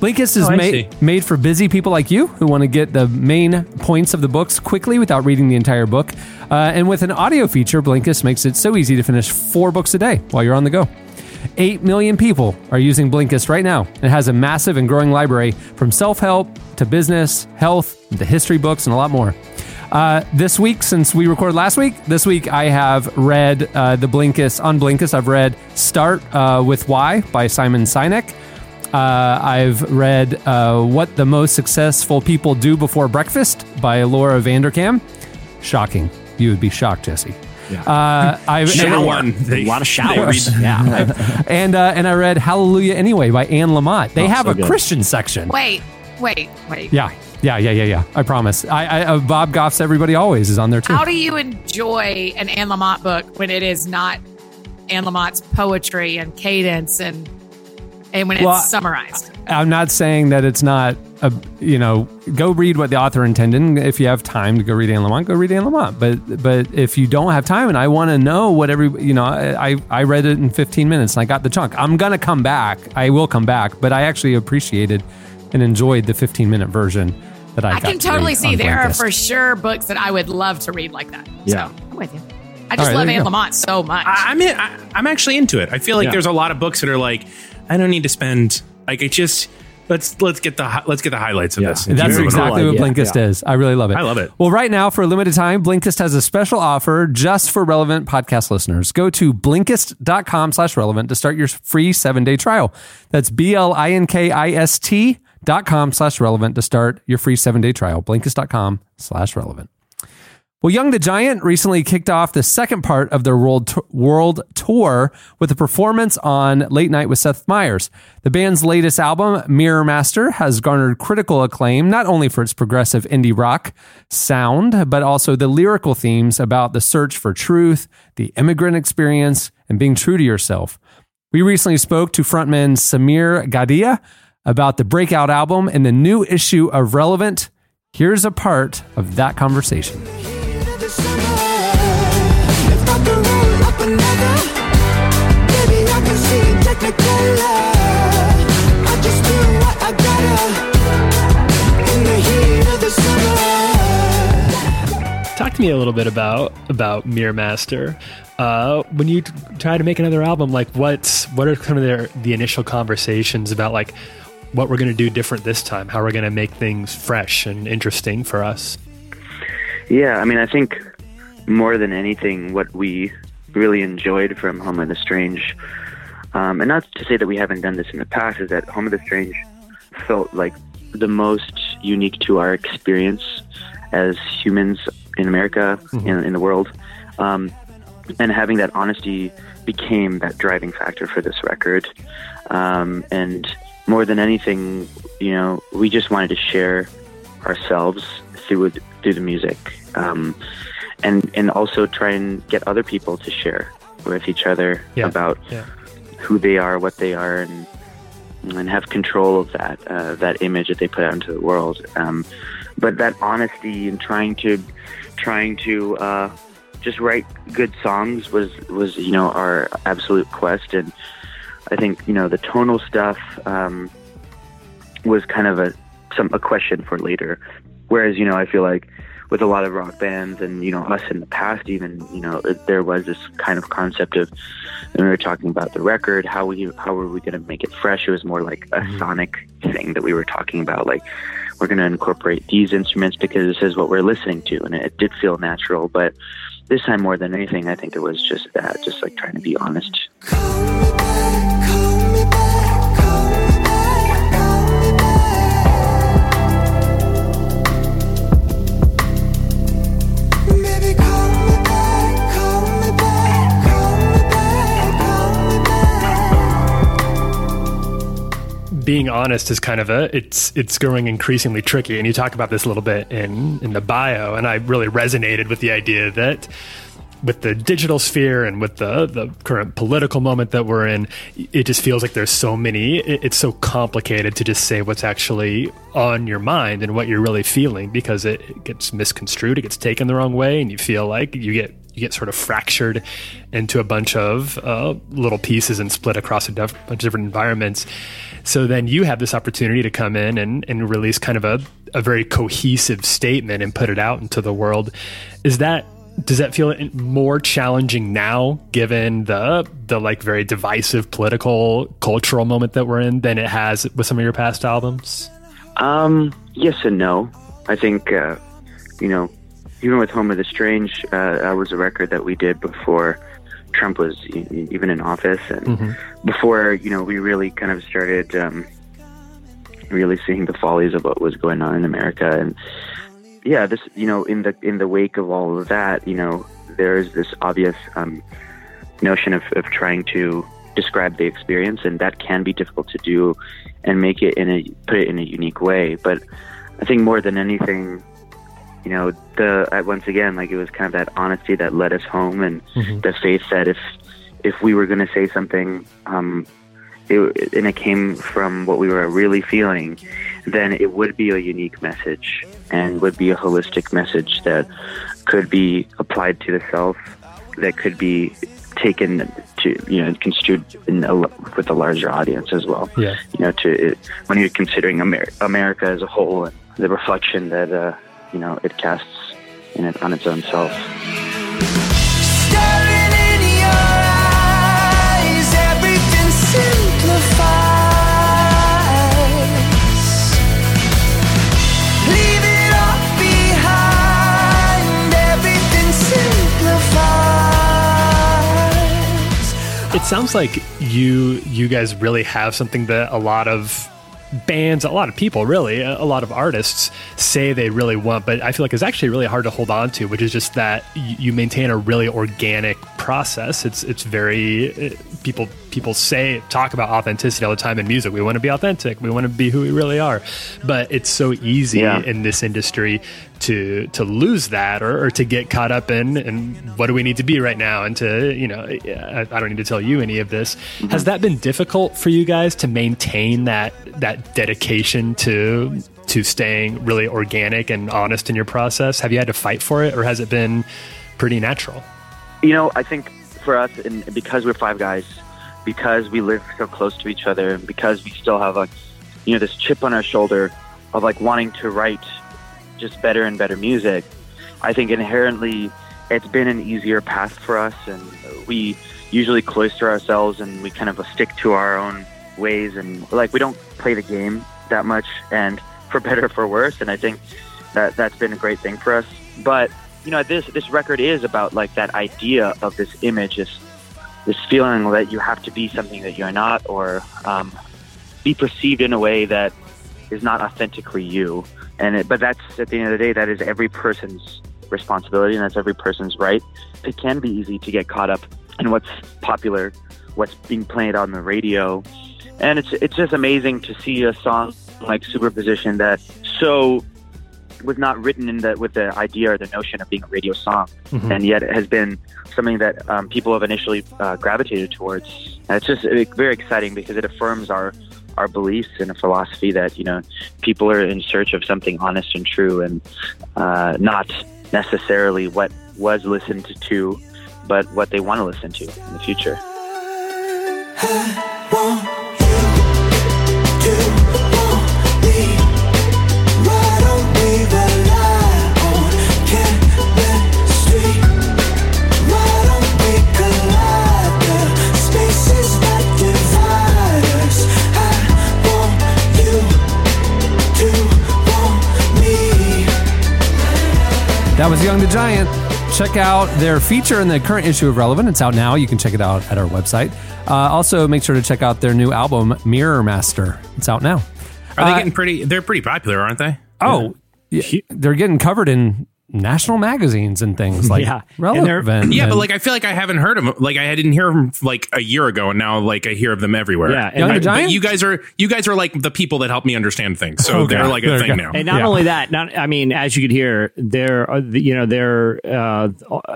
Blinkist is made for busy people like you who want to get the main points of the books quickly without reading the entire book. And with an audio feature, Blinkist makes it so easy to finish 4 books a day while you're on the go. 8 million people are using Blinkist right now. It has a massive and growing library from self-help to business, health, to history books, and a lot more. This week, since we recorded last week, I have read Blinkist. I've read Start With Why by Simon Sinek. I've read What the Most Successful People Do Before Breakfast by Laura Vanderkam. Shocking. You would be shocked, Jesse. Yeah. A lot of showers. And I read Hallelujah Anyway by Anne Lamott. They have a Christian section. Wait. Yeah. I promise. I Bob Goff's Everybody Always is on there too. How do you enjoy an Anne Lamott book when it is not Anne Lamott's poetry and cadence and when it's summarized? I'm not saying that it's not. Go read what the author intended. If you have time to go read Anne Lamott, go read Anne Lamott. But if you don't have time, and I want to know what I read it in 15 minutes and I got the chunk. I'm going to come back. I will come back. But I actually appreciated and enjoyed the 15-minute version that I got. I can totally see there are for sure books that I would love to read like that. Yeah. So I'm with you. I just love Anne Lamott so much. I'm actually into it. I feel like there's a lot of books that are like, I don't need to spend like it just. Let's get the highlights of this. That's exactly what Blinkist is. I really love it. I love it. Well, right now, for a limited time, Blinkist has a special offer just for Relevant podcast listeners. Go to Blinkist.com/relevant to start your free 7-day trial. That's BLINKIST Blinkist.com/relevant to start your free 7-day trial. Blinkist.com/relevant. Well, Young the Giant recently kicked off the second part of their world tour with a performance on Late Night with Seth Meyers. The band's latest album, Mirror Master, has garnered critical acclaim, not only for its progressive indie rock sound, but also the lyrical themes about the search for truth, the immigrant experience, and being true to yourself. We recently spoke to frontman Samir Gadia about the breakout album and the new issue of Relevant. Here's a part of that conversation. Talk to me a little bit about Mirror Master. When you try to make another album, like what are some of the initial conversations about, like, what we're going to do different this time, how we're going to make things fresh and interesting for us? Yeah, I mean, I think more than anything, what we really enjoyed from Home of the Strange, and not to say that we haven't done this in the past, is that Home of the Strange felt like the most unique to our experience as humans in America, mm-hmm. in the world. And having that honesty became that driving factor for this record. And more than anything, you know, we just wanted to share ourselves through the music, and also try and get other people to share with each other about who they are, what they are, and have control of that image that they put out into the world. But that honesty and trying to just write good songs was, you know, our absolute quest. And I think, you know, the tonal stuff was kind of a question for later. Whereas, you know, I feel like with a lot of rock bands and, you know, us in the past even, you know, there was this kind of concept of, when we were talking about the record, how were we going to make it fresh? It was more like a sonic thing that we were talking about. Like, we're going to incorporate these instruments because this is what we're listening to. And it did feel natural. But this time, more than anything, I think it was just that, just like trying to be honest. Being honest is kind of it's growing increasingly tricky, and you talk about this a little bit in the bio, and I really resonated with the idea that with the digital sphere and with the current political moment that we're in, it just feels like there's so many, it's so complicated to just say what's actually on your mind and what you're really feeling, because it gets misconstrued, it gets taken the wrong way, and you feel like you get sort of fractured into a bunch of little pieces and split across a bunch of different environments. So then you have this opportunity to come in and release kind of a very cohesive statement and put it out into the world. Does that feel more challenging now, given the like very divisive political, cultural moment that we're in, than it has with some of your past albums? Yes and no. I think, you know, even with Home of the Strange, that was a record that we did before Trump was even in office, and mm-hmm. before, you know, we really kind of started really seeing the follies of what was going on in America. And yeah, this, you know, in the wake of all of that, you know, there is this obvious notion of trying to describe the experience, and that can be difficult to do and make it put it in a unique way. But I think more than anything, you know, once again, like, it was kind of that honesty that led us home, and mm-hmm. the faith that if we were going to say something, and it came from what we were really feeling, then it would be a unique message and would be a holistic message that could be applied to the self, that could be taken to, you know, construed with a larger audience as well. Yeah. You know, when you're considering America as a whole, and the reflection that, you know, it casts in it on its own self. Staring in your eyes, everything simplifies. Leave it all behind, everything simplifies. It sounds like you guys really have something that a lot of bands, a lot of people, really, a lot of artists say they really want, but I feel like it's actually really hard to hold on to, which is just that you maintain a really organic process. It's very, people say, talk about authenticity all the time in music. We want to be authentic. We want to be who we really are. But it's so easy in this industry to lose that or to get caught up in, and what do we need to be right now? And to, you know, I don't need to tell you any of this. Mm-hmm. Has that been difficult for you guys to maintain that dedication to staying really organic and honest in your process? Have you had to fight for it, or has it been pretty natural? You know, I think for us, and because we're five guys, because we live so close to each other, and because we still have this chip on our shoulder of like wanting to write just better and better music, I think inherently it's been an easier path for us, and we usually cloister ourselves and we kind of stick to our own ways, and like we don't play the game that much, and for better or for worse. And I think that's been a great thing for us. But you know, this record is about like that idea of this image, this feeling that you have to be something that you're not, or be perceived in a way that is not authentically you. But that's, at the end of the day, that is every person's responsibility, and that's every person's right. It can be easy to get caught up in what's popular, what's being played on the radio. And it's just amazing to see a song like Superposition that so was not written with the idea or the notion of being a radio song. Mm-hmm. And yet it has been something that people have initially gravitated towards. And it's just very exciting because it affirms our beliefs and a philosophy that, you know, people are in search of something honest and true, and not necessarily what was listened to, but what they want to listen to in the future. I want you to. That was Young the Giant. Check out their feature in the current issue of Relevant. It's out now. You can check it out at our website. Also, make sure to check out their new album, Mirror Master. It's out now. Are they getting they're pretty popular, aren't they? Oh, yeah. They're getting covered in national magazines and things like Relevant. But like, I feel like I haven't heard of them. Like I didn't hear of them like a year ago, and now like I hear of them everywhere. Yeah, and but you guys are like the people that help me understand things. So okay. They're like a thing now. And not only that, as you could hear,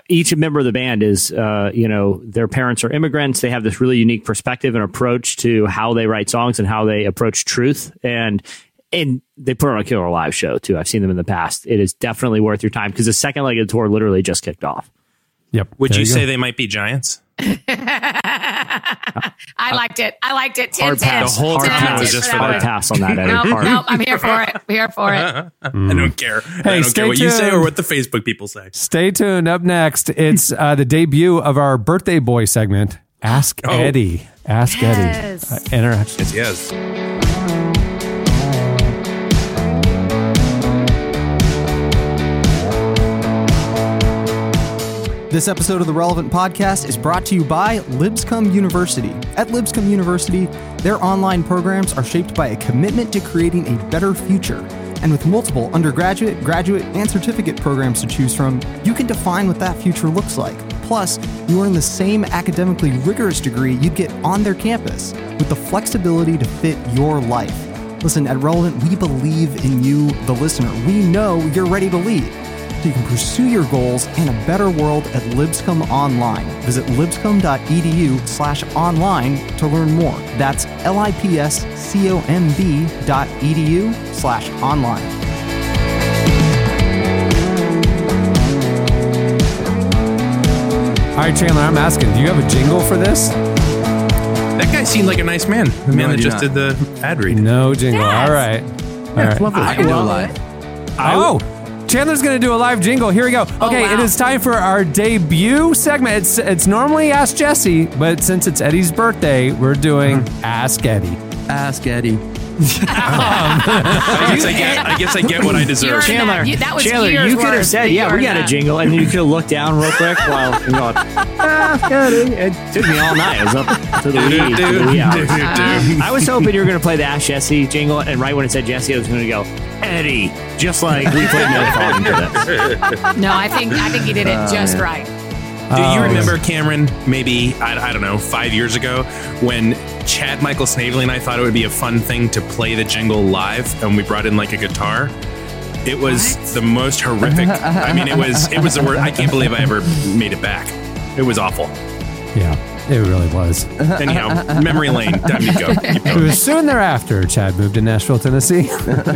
each member of the band is their parents are immigrants. They have this really unique perspective and approach to how they write songs and how they approach truth. And they put on a killer live show, too. I've seen them in the past. It is definitely worth your time because the second leg of the tour literally just kicked off. Yep. Would you say they might be giants? I liked it. 10 pass. The whole time was just for that. Pass on that. Nope. I'm here for it. We're here for it. I don't care. Hey, I don't care what you say or what the Facebook people say. Stay tuned. Up next, it's the debut of our birthday boy segment, Ask Eddie. Ask Eddie. Interactions. Yes. This episode of The Relevant Podcast is brought to you by Lipscomb University. At Lipscomb University, their online programs are shaped by a commitment to creating a better future. And with multiple undergraduate, graduate, and certificate programs to choose from, you can define what that future looks like. Plus, you earn the same academically rigorous degree you'd get on their campus, with the flexibility to fit your life. Listen, at Relevant, we believe in you, the listener. We know you're ready to lead. So you can pursue your goals and a better world at Lipscomb Online. Visit lipscomb.edu/online to learn more. That's lipscomb.edu/online. All right, Chandler, I'm asking, do you have a jingle for this? That guy seemed like a nice man. The man that just did the ad read. No jingle. Yes. All right. All right. Lovely. I know a lot. Chandler's going to do a live jingle. Here we go. Okay, It is time for our debut segment. It's normally Ask Jesse, but since it's Eddie's birthday, we're doing Ask Eddie. Ask Eddie. I guess I get what I deserve. Chandler, you could have said, yeah, we got a jingle. And you could have looked down real quick while you know, it took me all night. I was up to the wee. I was hoping you were going to play the Ask Jesse jingle. And right when it said Jesse, I was going to go, Eddie, just like we played no problem for this. No, I think he did it just right. Do you remember, Cameron, maybe, I don't know, 5 years ago when Chad Michael Snavely and I thought it would be a fun thing to play the jingle live and we brought in like a guitar? It was the most horrific. I mean, it was the worst. I can't believe I ever made it back. It was awful. Yeah, it really was. Anyhow, memory lane. Time to go. It was soon thereafter Chad moved to Nashville, Tennessee.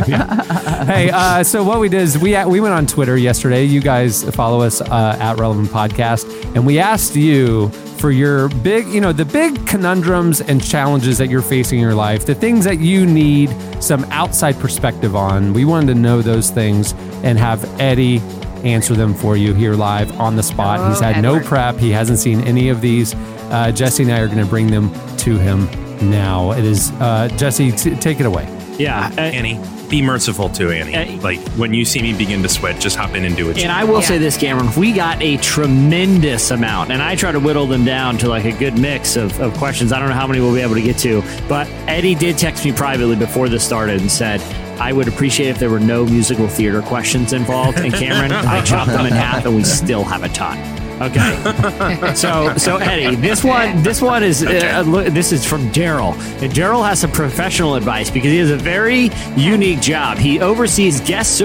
Yeah. Hey, so what we did is we went on Twitter yesterday. You guys follow us at Relevant Podcast, and we asked you for your big, you know, the big conundrums and challenges that you're facing in your life, the things that you need some outside perspective on. We wanted to know those things and have Eddie answer them for you here live on the spot. He's had no prep. He hasn't seen any of these. Jesse and I are going to bring them to him now. It is Jesse, take it away. Yeah, Annie, be merciful to Annie. Like when you see me begin to sweat, just hop in and do it. And I will say this, Cameron, we got a tremendous amount, and I try to whittle them down to like a good mix of questions. I don't know how many we'll be able to get to, but Eddie did text me privately before this started and said, I would appreciate if there were no musical theater questions involved. And Cameron, I chopped them in half, and we still have a ton. Okay, so Eddie, this one is this is from Daryl. And Daryl has some professional advice because he has a very unique job. He oversees the guest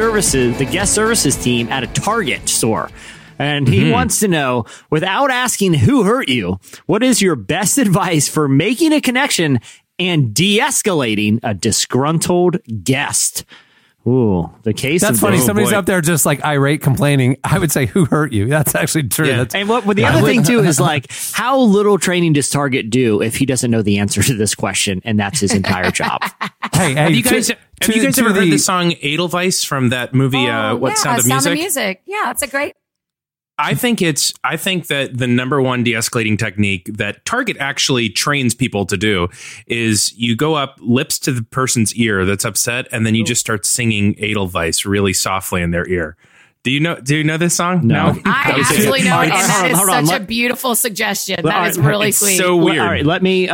services team at a Target store. And he wants to know, without asking who hurt you, what is your best advice for making a connection and de-escalating a disgruntled guest? Ooh, the case. That's funny. Somebody's out there just like irate, complaining. I would say, "Who hurt you?" That's actually true. Yeah. And the other thing too is like, how little training does Target do if he doesn't know the answer to this question, and that's his entire job? Hey, have you guys ever heard the song Edelweiss from that movie? Sound of Music? Yeah, it's a great. I think that the number one de-escalating technique that Target actually trains people to do is you go up lips to the person's ear that's upset, and then you just start singing Edelweiss really softly in their ear. Do you know this song? No. I actually know it, and that is such a beautiful suggestion. That is really sweet. So weird. All right, let me be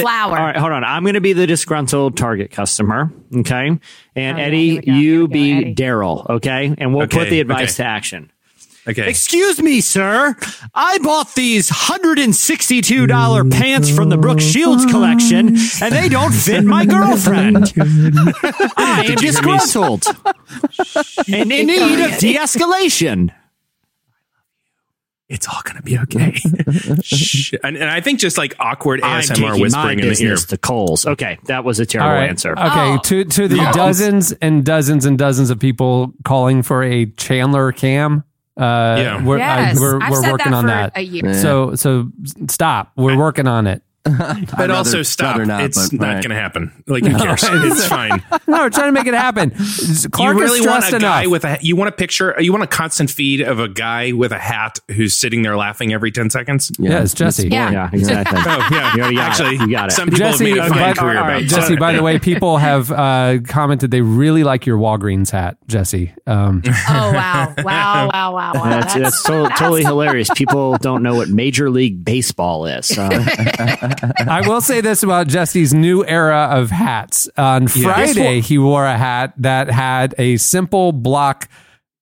flower. All right, hold on. I'm going to be the disgruntled Target customer, okay? And Eddie, you be Daryl, okay? And we'll put the advice to action. Okay. Excuse me, sir. I bought these $162 pants from the Brooke Shields collection, and they don't fit my girlfriend. I am disgruntled and in need of de-escalation. It's all going to be okay. and I think just like awkward ASMR whispering in the ear. To Coles. Okay, that was a terrible answer. Okay, to the dozens and dozens and dozens of people calling for a Chandler cam. We're working on that. So stop. We're working on it. But also stop. It's not going to happen. Like who cares? It's fine. No, we're trying to make it happen. Clark, you really want a guy with a? You want a picture? You want a constant feed of a guy with a hat who's sitting there laughing every 10 seconds? Yeah, it's Jesse. Yeah, exactly. Oh yeah, you got it. Some people Jesse, have made a fine career about Jesse. By the way, people have commented they really like your Walgreens hat, Jesse. Oh wow! That's totally hilarious. People don't know what Major League Baseball is. I will say this about Jesse's new era of hats. On Friday, he wore a hat that had a simple block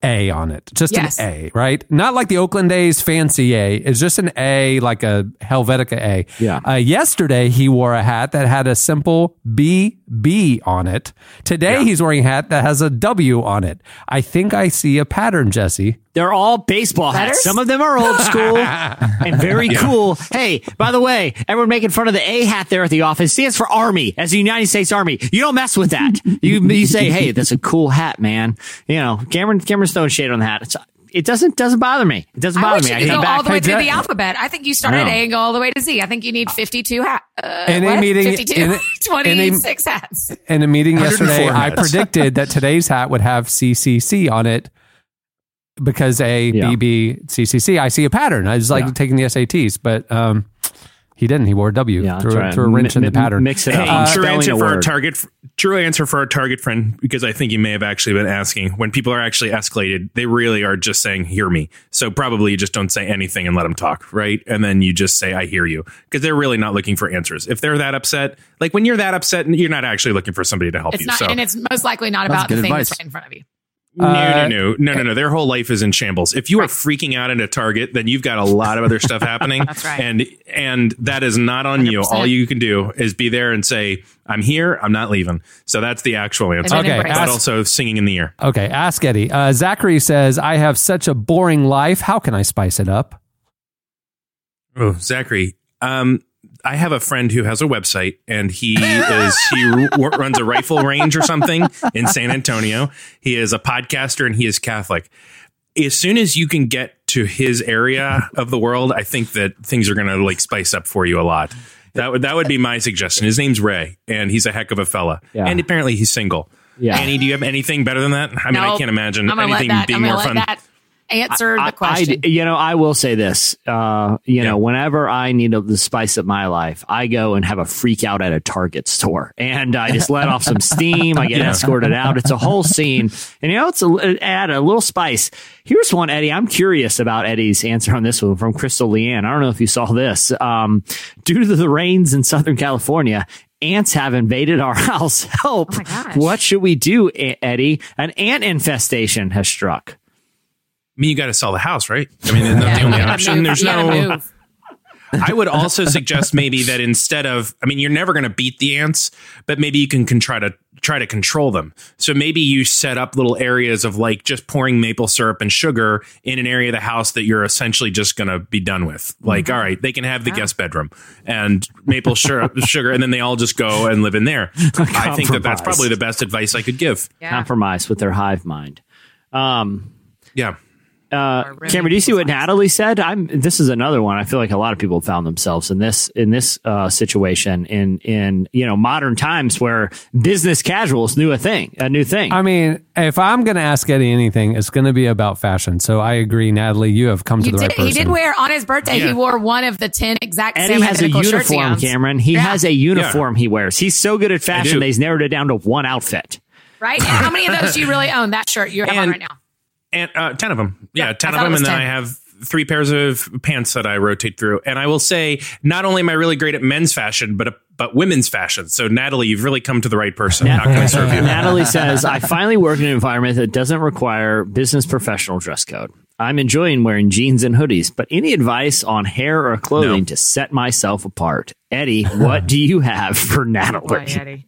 A on it. Just an A, right? Not like the Oakland A's fancy A. It's just an A, like a Helvetica A. Yeah. Yesterday, he wore a hat that had a simple BB on it. Today, he's wearing a hat that has a W on it. I think I see a pattern, Jesse. They're all baseball hats. Some of them are old school and very cool. Hey, by the way, everyone making fun of the A hat there at the office stands for Army, as the United States Army. You don't mess with that. You say, hey, that's a cool hat, man. You know, Cameron's throwing shade on the hat. It doesn't bother me. It doesn't bother me. I go all the way through the alphabet. I think you start at A and go all the way to Z. I think you need 52 hats. 26 hats. In a meeting yesterday, I predicted that today's hat would have CCC on it. Because BB, CCC, I see a pattern. I was like taking the SATs, but He didn't. He wore a W. Yeah, threw a wrench in the pattern. Mix it up. Hey, true answer for our target friend, because I think you may have actually been asking. When people are actually escalated, they really are just saying, hear me. So probably you just don't say anything and let them talk, right? And then you just say, I hear you. Because they're really not looking for answers. If they're that upset, like when you're that upset, you're not actually looking for somebody to help you. And it's most likely not about the thing that's right in front of you. No. Their whole life is in shambles. If you are freaking out at a target, then you've got a lot of other stuff happening. That's right. And that is not on 100%. You. All you can do is be there and say, I'm here. I'm not leaving. So that's the actual answer. Okay. But also singing in the ear. Okay. Ask Eddie. Zachary says, I have such a boring life. How can I spice it up? Oh, Zachary. I have a friend who has a website, and he runs a rifle range or something in San Antonio. He is a podcaster and he is Catholic. As soon as you can get to his area of the world, I think that things are going to like spice up for you a lot. That would be my suggestion. His name's Ray, and he's a heck of a fella. Yeah. And apparently he's single. Yeah. Annie, do you have anything better than that? I mean, I can't imagine anything being more fun. Answer the question. I will say this. Whenever I need the spice of my life, I go and have a freak out at a Target store, and I just let off some steam. I get escorted out. It's a whole scene, and add a little spice. Here's one, Eddie. I'm curious about Eddie's answer on this one from Crystal Leanne. I don't know if you saw this. Due to the rains in Southern California, ants have invaded our house. Help! Oh, what should we do, Eddie? An ant infestation has struck. I mean, you got to sell the house, right? I mean, that's the only option. There's no. I would also suggest maybe that instead of, I mean, you're never going to beat the ants, but maybe you can try to control them. So maybe you set up little areas of like just pouring maple syrup and sugar in an area of the house that you're essentially just going to be done with. Like, all right, they can have the guest bedroom and maple syrup, sugar, and then they all just go and live in there. I think that's probably the best advice I could give. Yeah. Compromise with their hive mind. Yeah. Cameron, do you see what Natalie said? This is another one. I feel like a lot of people found themselves in this situation in modern times where business casuals knew a new thing. I mean, if I'm going to ask Eddie anything, it's going to be about fashion. So I agree, Natalie. You have come to the right person. He did wear on his birthday. Yeah. He wore one of the 10 exact same. Eddie has a uniform, Cameron. He has a uniform he wears. He's so good at fashion that he's narrowed it down to one outfit. Right? And how many of those do you really own? That shirt you have on right now. And 10 of them. Yeah, 10 of them. And then I have 3 pairs of pants that I rotate through. And I will say, not only am I really great at men's fashion, but women's fashion. So, Natalie, you've really come to the right person. How can I serve you? Natalie says, I finally work in an environment that doesn't require business professional dress code. I'm enjoying wearing jeans and hoodies, but any advice on hair or clothing to set myself apart? Eddie, what do you have for Natalie? Boy, Eddie.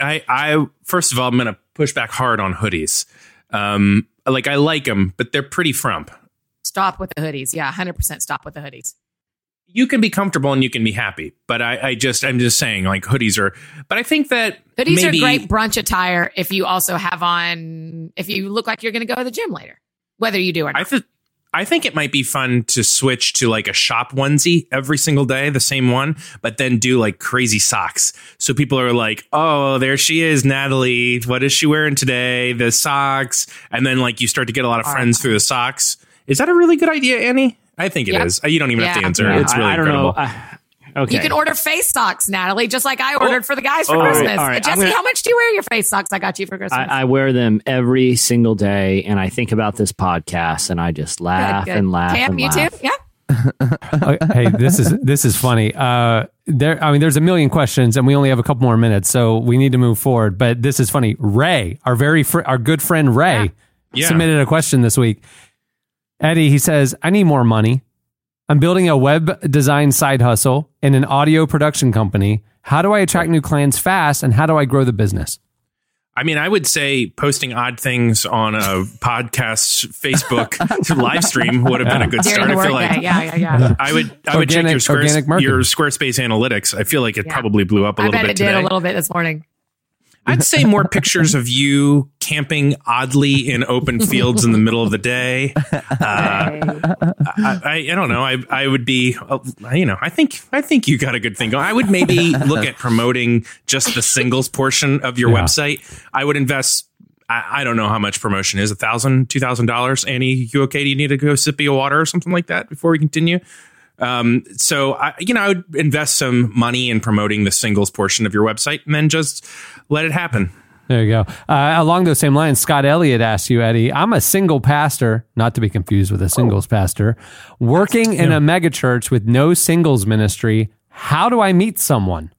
I first of all, I'm going to push back hard on hoodies. Like, I like them, but they're pretty frump. Stop with the hoodies. Yeah, 100% stop with the hoodies. You can be comfortable and you can be happy. But I'm just saying, like, hoodies are... But I think that hoodies are great brunch attire if you also have on... If you look like you're going to go to the gym later, whether you do or not. I think it might be fun to switch to like a shop onesie every single day, the same one, but then do like crazy socks. So people are like, oh, there she is, Natalie. What is she wearing today? The socks. And then like you start to get a lot of friends through the socks. Is that a really good idea, Annie? I think it is. You don't even have to answer. Yeah, it's really incredible. Okay. You can order face socks, Natalie, just like I ordered for the guys for Christmas. All right. Jesse, how much do you wear your face socks I got you for Christmas? I wear them every single day, and I think about this podcast, and I just laugh and laugh. Cam, you too? Yeah. Hey, this is funny. There's a million questions, and we only have a couple more minutes, so we need to move forward. But this is funny. Ray, our good friend Ray, submitted a question this week. Eddie, he says, I need more money. I'm building a web design side hustle and an audio production company. How do I attract new clients fast, and how do I grow the business? I mean, I would say posting odd things on a podcast, Facebook live stream would have been a good start. I feel like I would check your Squarespace analytics. I feel like it probably blew up a little bit today. I bet it did a little bit this morning. I'd say more pictures of you camping oddly in open fields in the middle of the day. I don't know. I would be, I think you got a good thing going. I would maybe look at promoting just the singles portion of your website. I would invest, I don't know how much promotion is, $1,000, $2,000. Annie, you okay? Do you need to go sip your water or something like that before we continue? So I would invest some money in promoting the singles portion of your website and then just let it happen. There you go. Along those same lines, Scott Elliott asked you, Eddie, I'm a single pastor, not to be confused with a singles pastor, working in a megachurch with no singles ministry. How do I meet someone?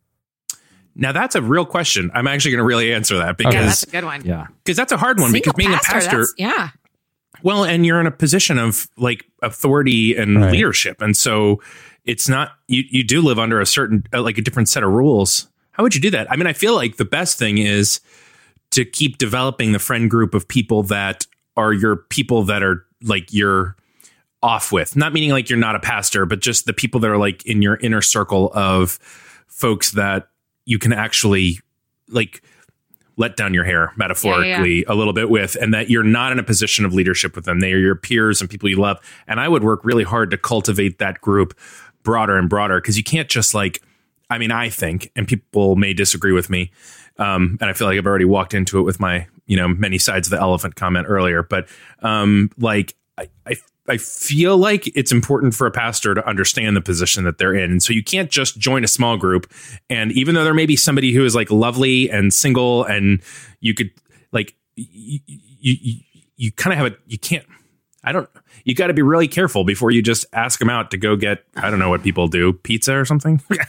Now, that's a real question. I'm actually going to really answer that because that's a good one. Yeah, because that's a hard one because being a pastor. Yeah. Well, and you're in a position of like authority and leadership. And so it's not you do live under a certain like a different set of rules. How would you do that? I mean, I feel like the best thing is to keep developing the friend group of people that are your people that are like you're off with. Not meaning like you're not a pastor, but just the people that are like in your inner circle of folks that you can actually like let down your hair metaphorically a little bit with, and that you're not in a position of leadership with them. They are your peers and people you love. And I would work really hard to cultivate that group broader and broader because you can't just like, I mean, I think, and people may disagree with me. And I feel like I've already walked into it with my, many sides of the elephant comment earlier. But I feel like it's important for a pastor to understand the position that they're in. So you can't just join a small group. And even though there may be somebody who is like lovely and single and you could like you kind of have a you got to be really careful before you just ask them out to go get, I don't know what people do, pizza or something. And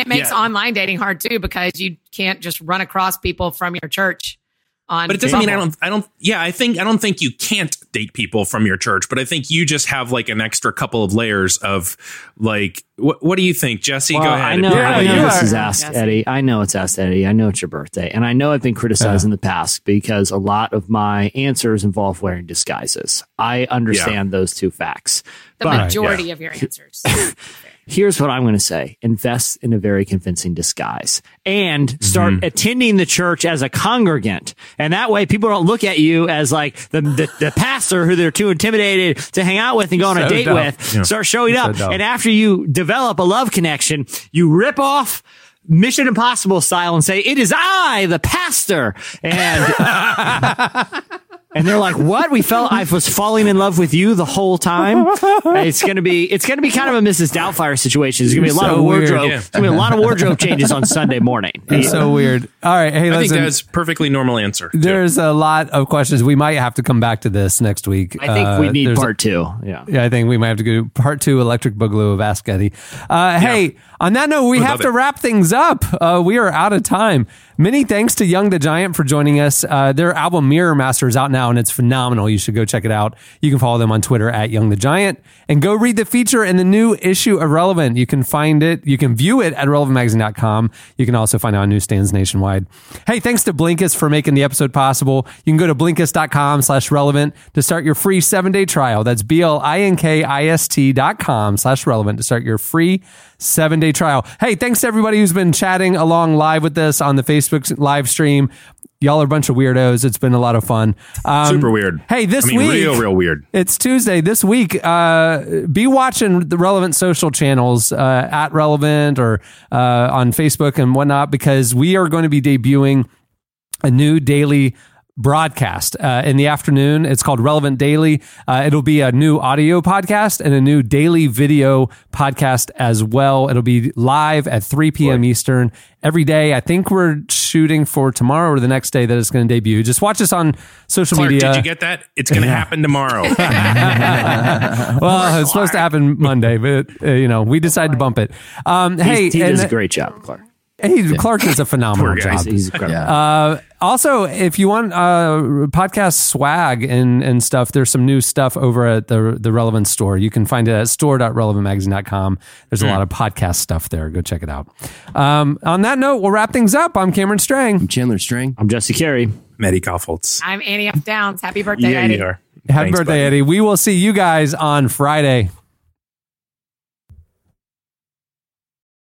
it makes online dating hard too, because you can't just run across people from your church. But it doesn't mean I don't think you can't date people from your church, but I think you just have like an extra couple of layers of like, what do you think, Jesse? Well, go ahead. I know this is Ask Eddie. I know it's Ask Eddie. I know it's your birthday. And I know I've been criticized in the past because a lot of my answers involve wearing disguises. I understand those two facts. The majority of your answers. Here's what I'm going to say. Invest in a very convincing disguise and start attending the church as a congregant. And that way people don't look at you as like the pastor who they're too intimidated to hang out with and go on a date with. Yeah. Start showing up. And after you develop a love connection, you rip off Mission Impossible style and say, it is I, the pastor. And... And they're like, what? We felt I was falling in love with you the whole time. It's going to be kind of a Mrs. Doubtfire situation. There's going to be a lot of wardrobe. Weird, yeah. It's going to be a lot of wardrobe changes on Sunday morning. It's so weird. All right. Hey, I think that's a perfectly normal answer. There's a lot of questions. We might have to come back to this next week. I think we need part two. Yeah. I think we might have to do part two Electric Boogaloo of Ask Eddie. Hey, on that note, we have to wrap things up. We are out of time. Many thanks to Young the Giant for joining us. Their album Mirror Master is out now, and it's phenomenal. You should go check it out. You can follow them on Twitter at Young the Giant, and go read the feature in the new issue of Relevant. You can find it. You can view it at relevantmagazine.com. You can also find it on newsstands nationwide. Hey, thanks to Blinkist for making the episode possible. You can go to Blinkist.com/relevant to start your free 7-day trial. That's BLINKIST.com/relevant to start your free 7-day trial. Hey, thanks to everybody who's been chatting along live with us on the Facebook live stream. Y'all are a bunch of weirdos. It's been a lot of fun. Super weird. Hey, this week. Real weird. It's Tuesday. This week, be watching the Relevant social channels at Relevant or on Facebook and whatnot, because we are going to be debuting a new daily broadcast in the afternoon. It's called Relevant Daily. It'll be a new audio podcast and a new daily video podcast as well. It'll be live at 3 p.m. Eastern every day. I think we're shooting for tomorrow or the next day that it's going to debut. Just watch us on social media. Did you get that? It's going to happen tomorrow. Well, it's supposed to happen Monday, but we decided to bump it. He does a great job, Clark. Clark does a phenomenal job. He's incredible. Also, if you want podcast swag and stuff, there's some new stuff over at the Relevant store. You can find it at store.relevantmagazine.com. There's a lot of podcast stuff there. Go check it out. On that note, we'll wrap things up. I'm Cameron Strang. I'm Chandler Strang. I'm Jesse Carey. I'm Eddie Kaufholz. I'm Annie F. Downs. Happy birthday, Eddie. Happy birthday, buddy. Eddie. We will see you guys on Friday.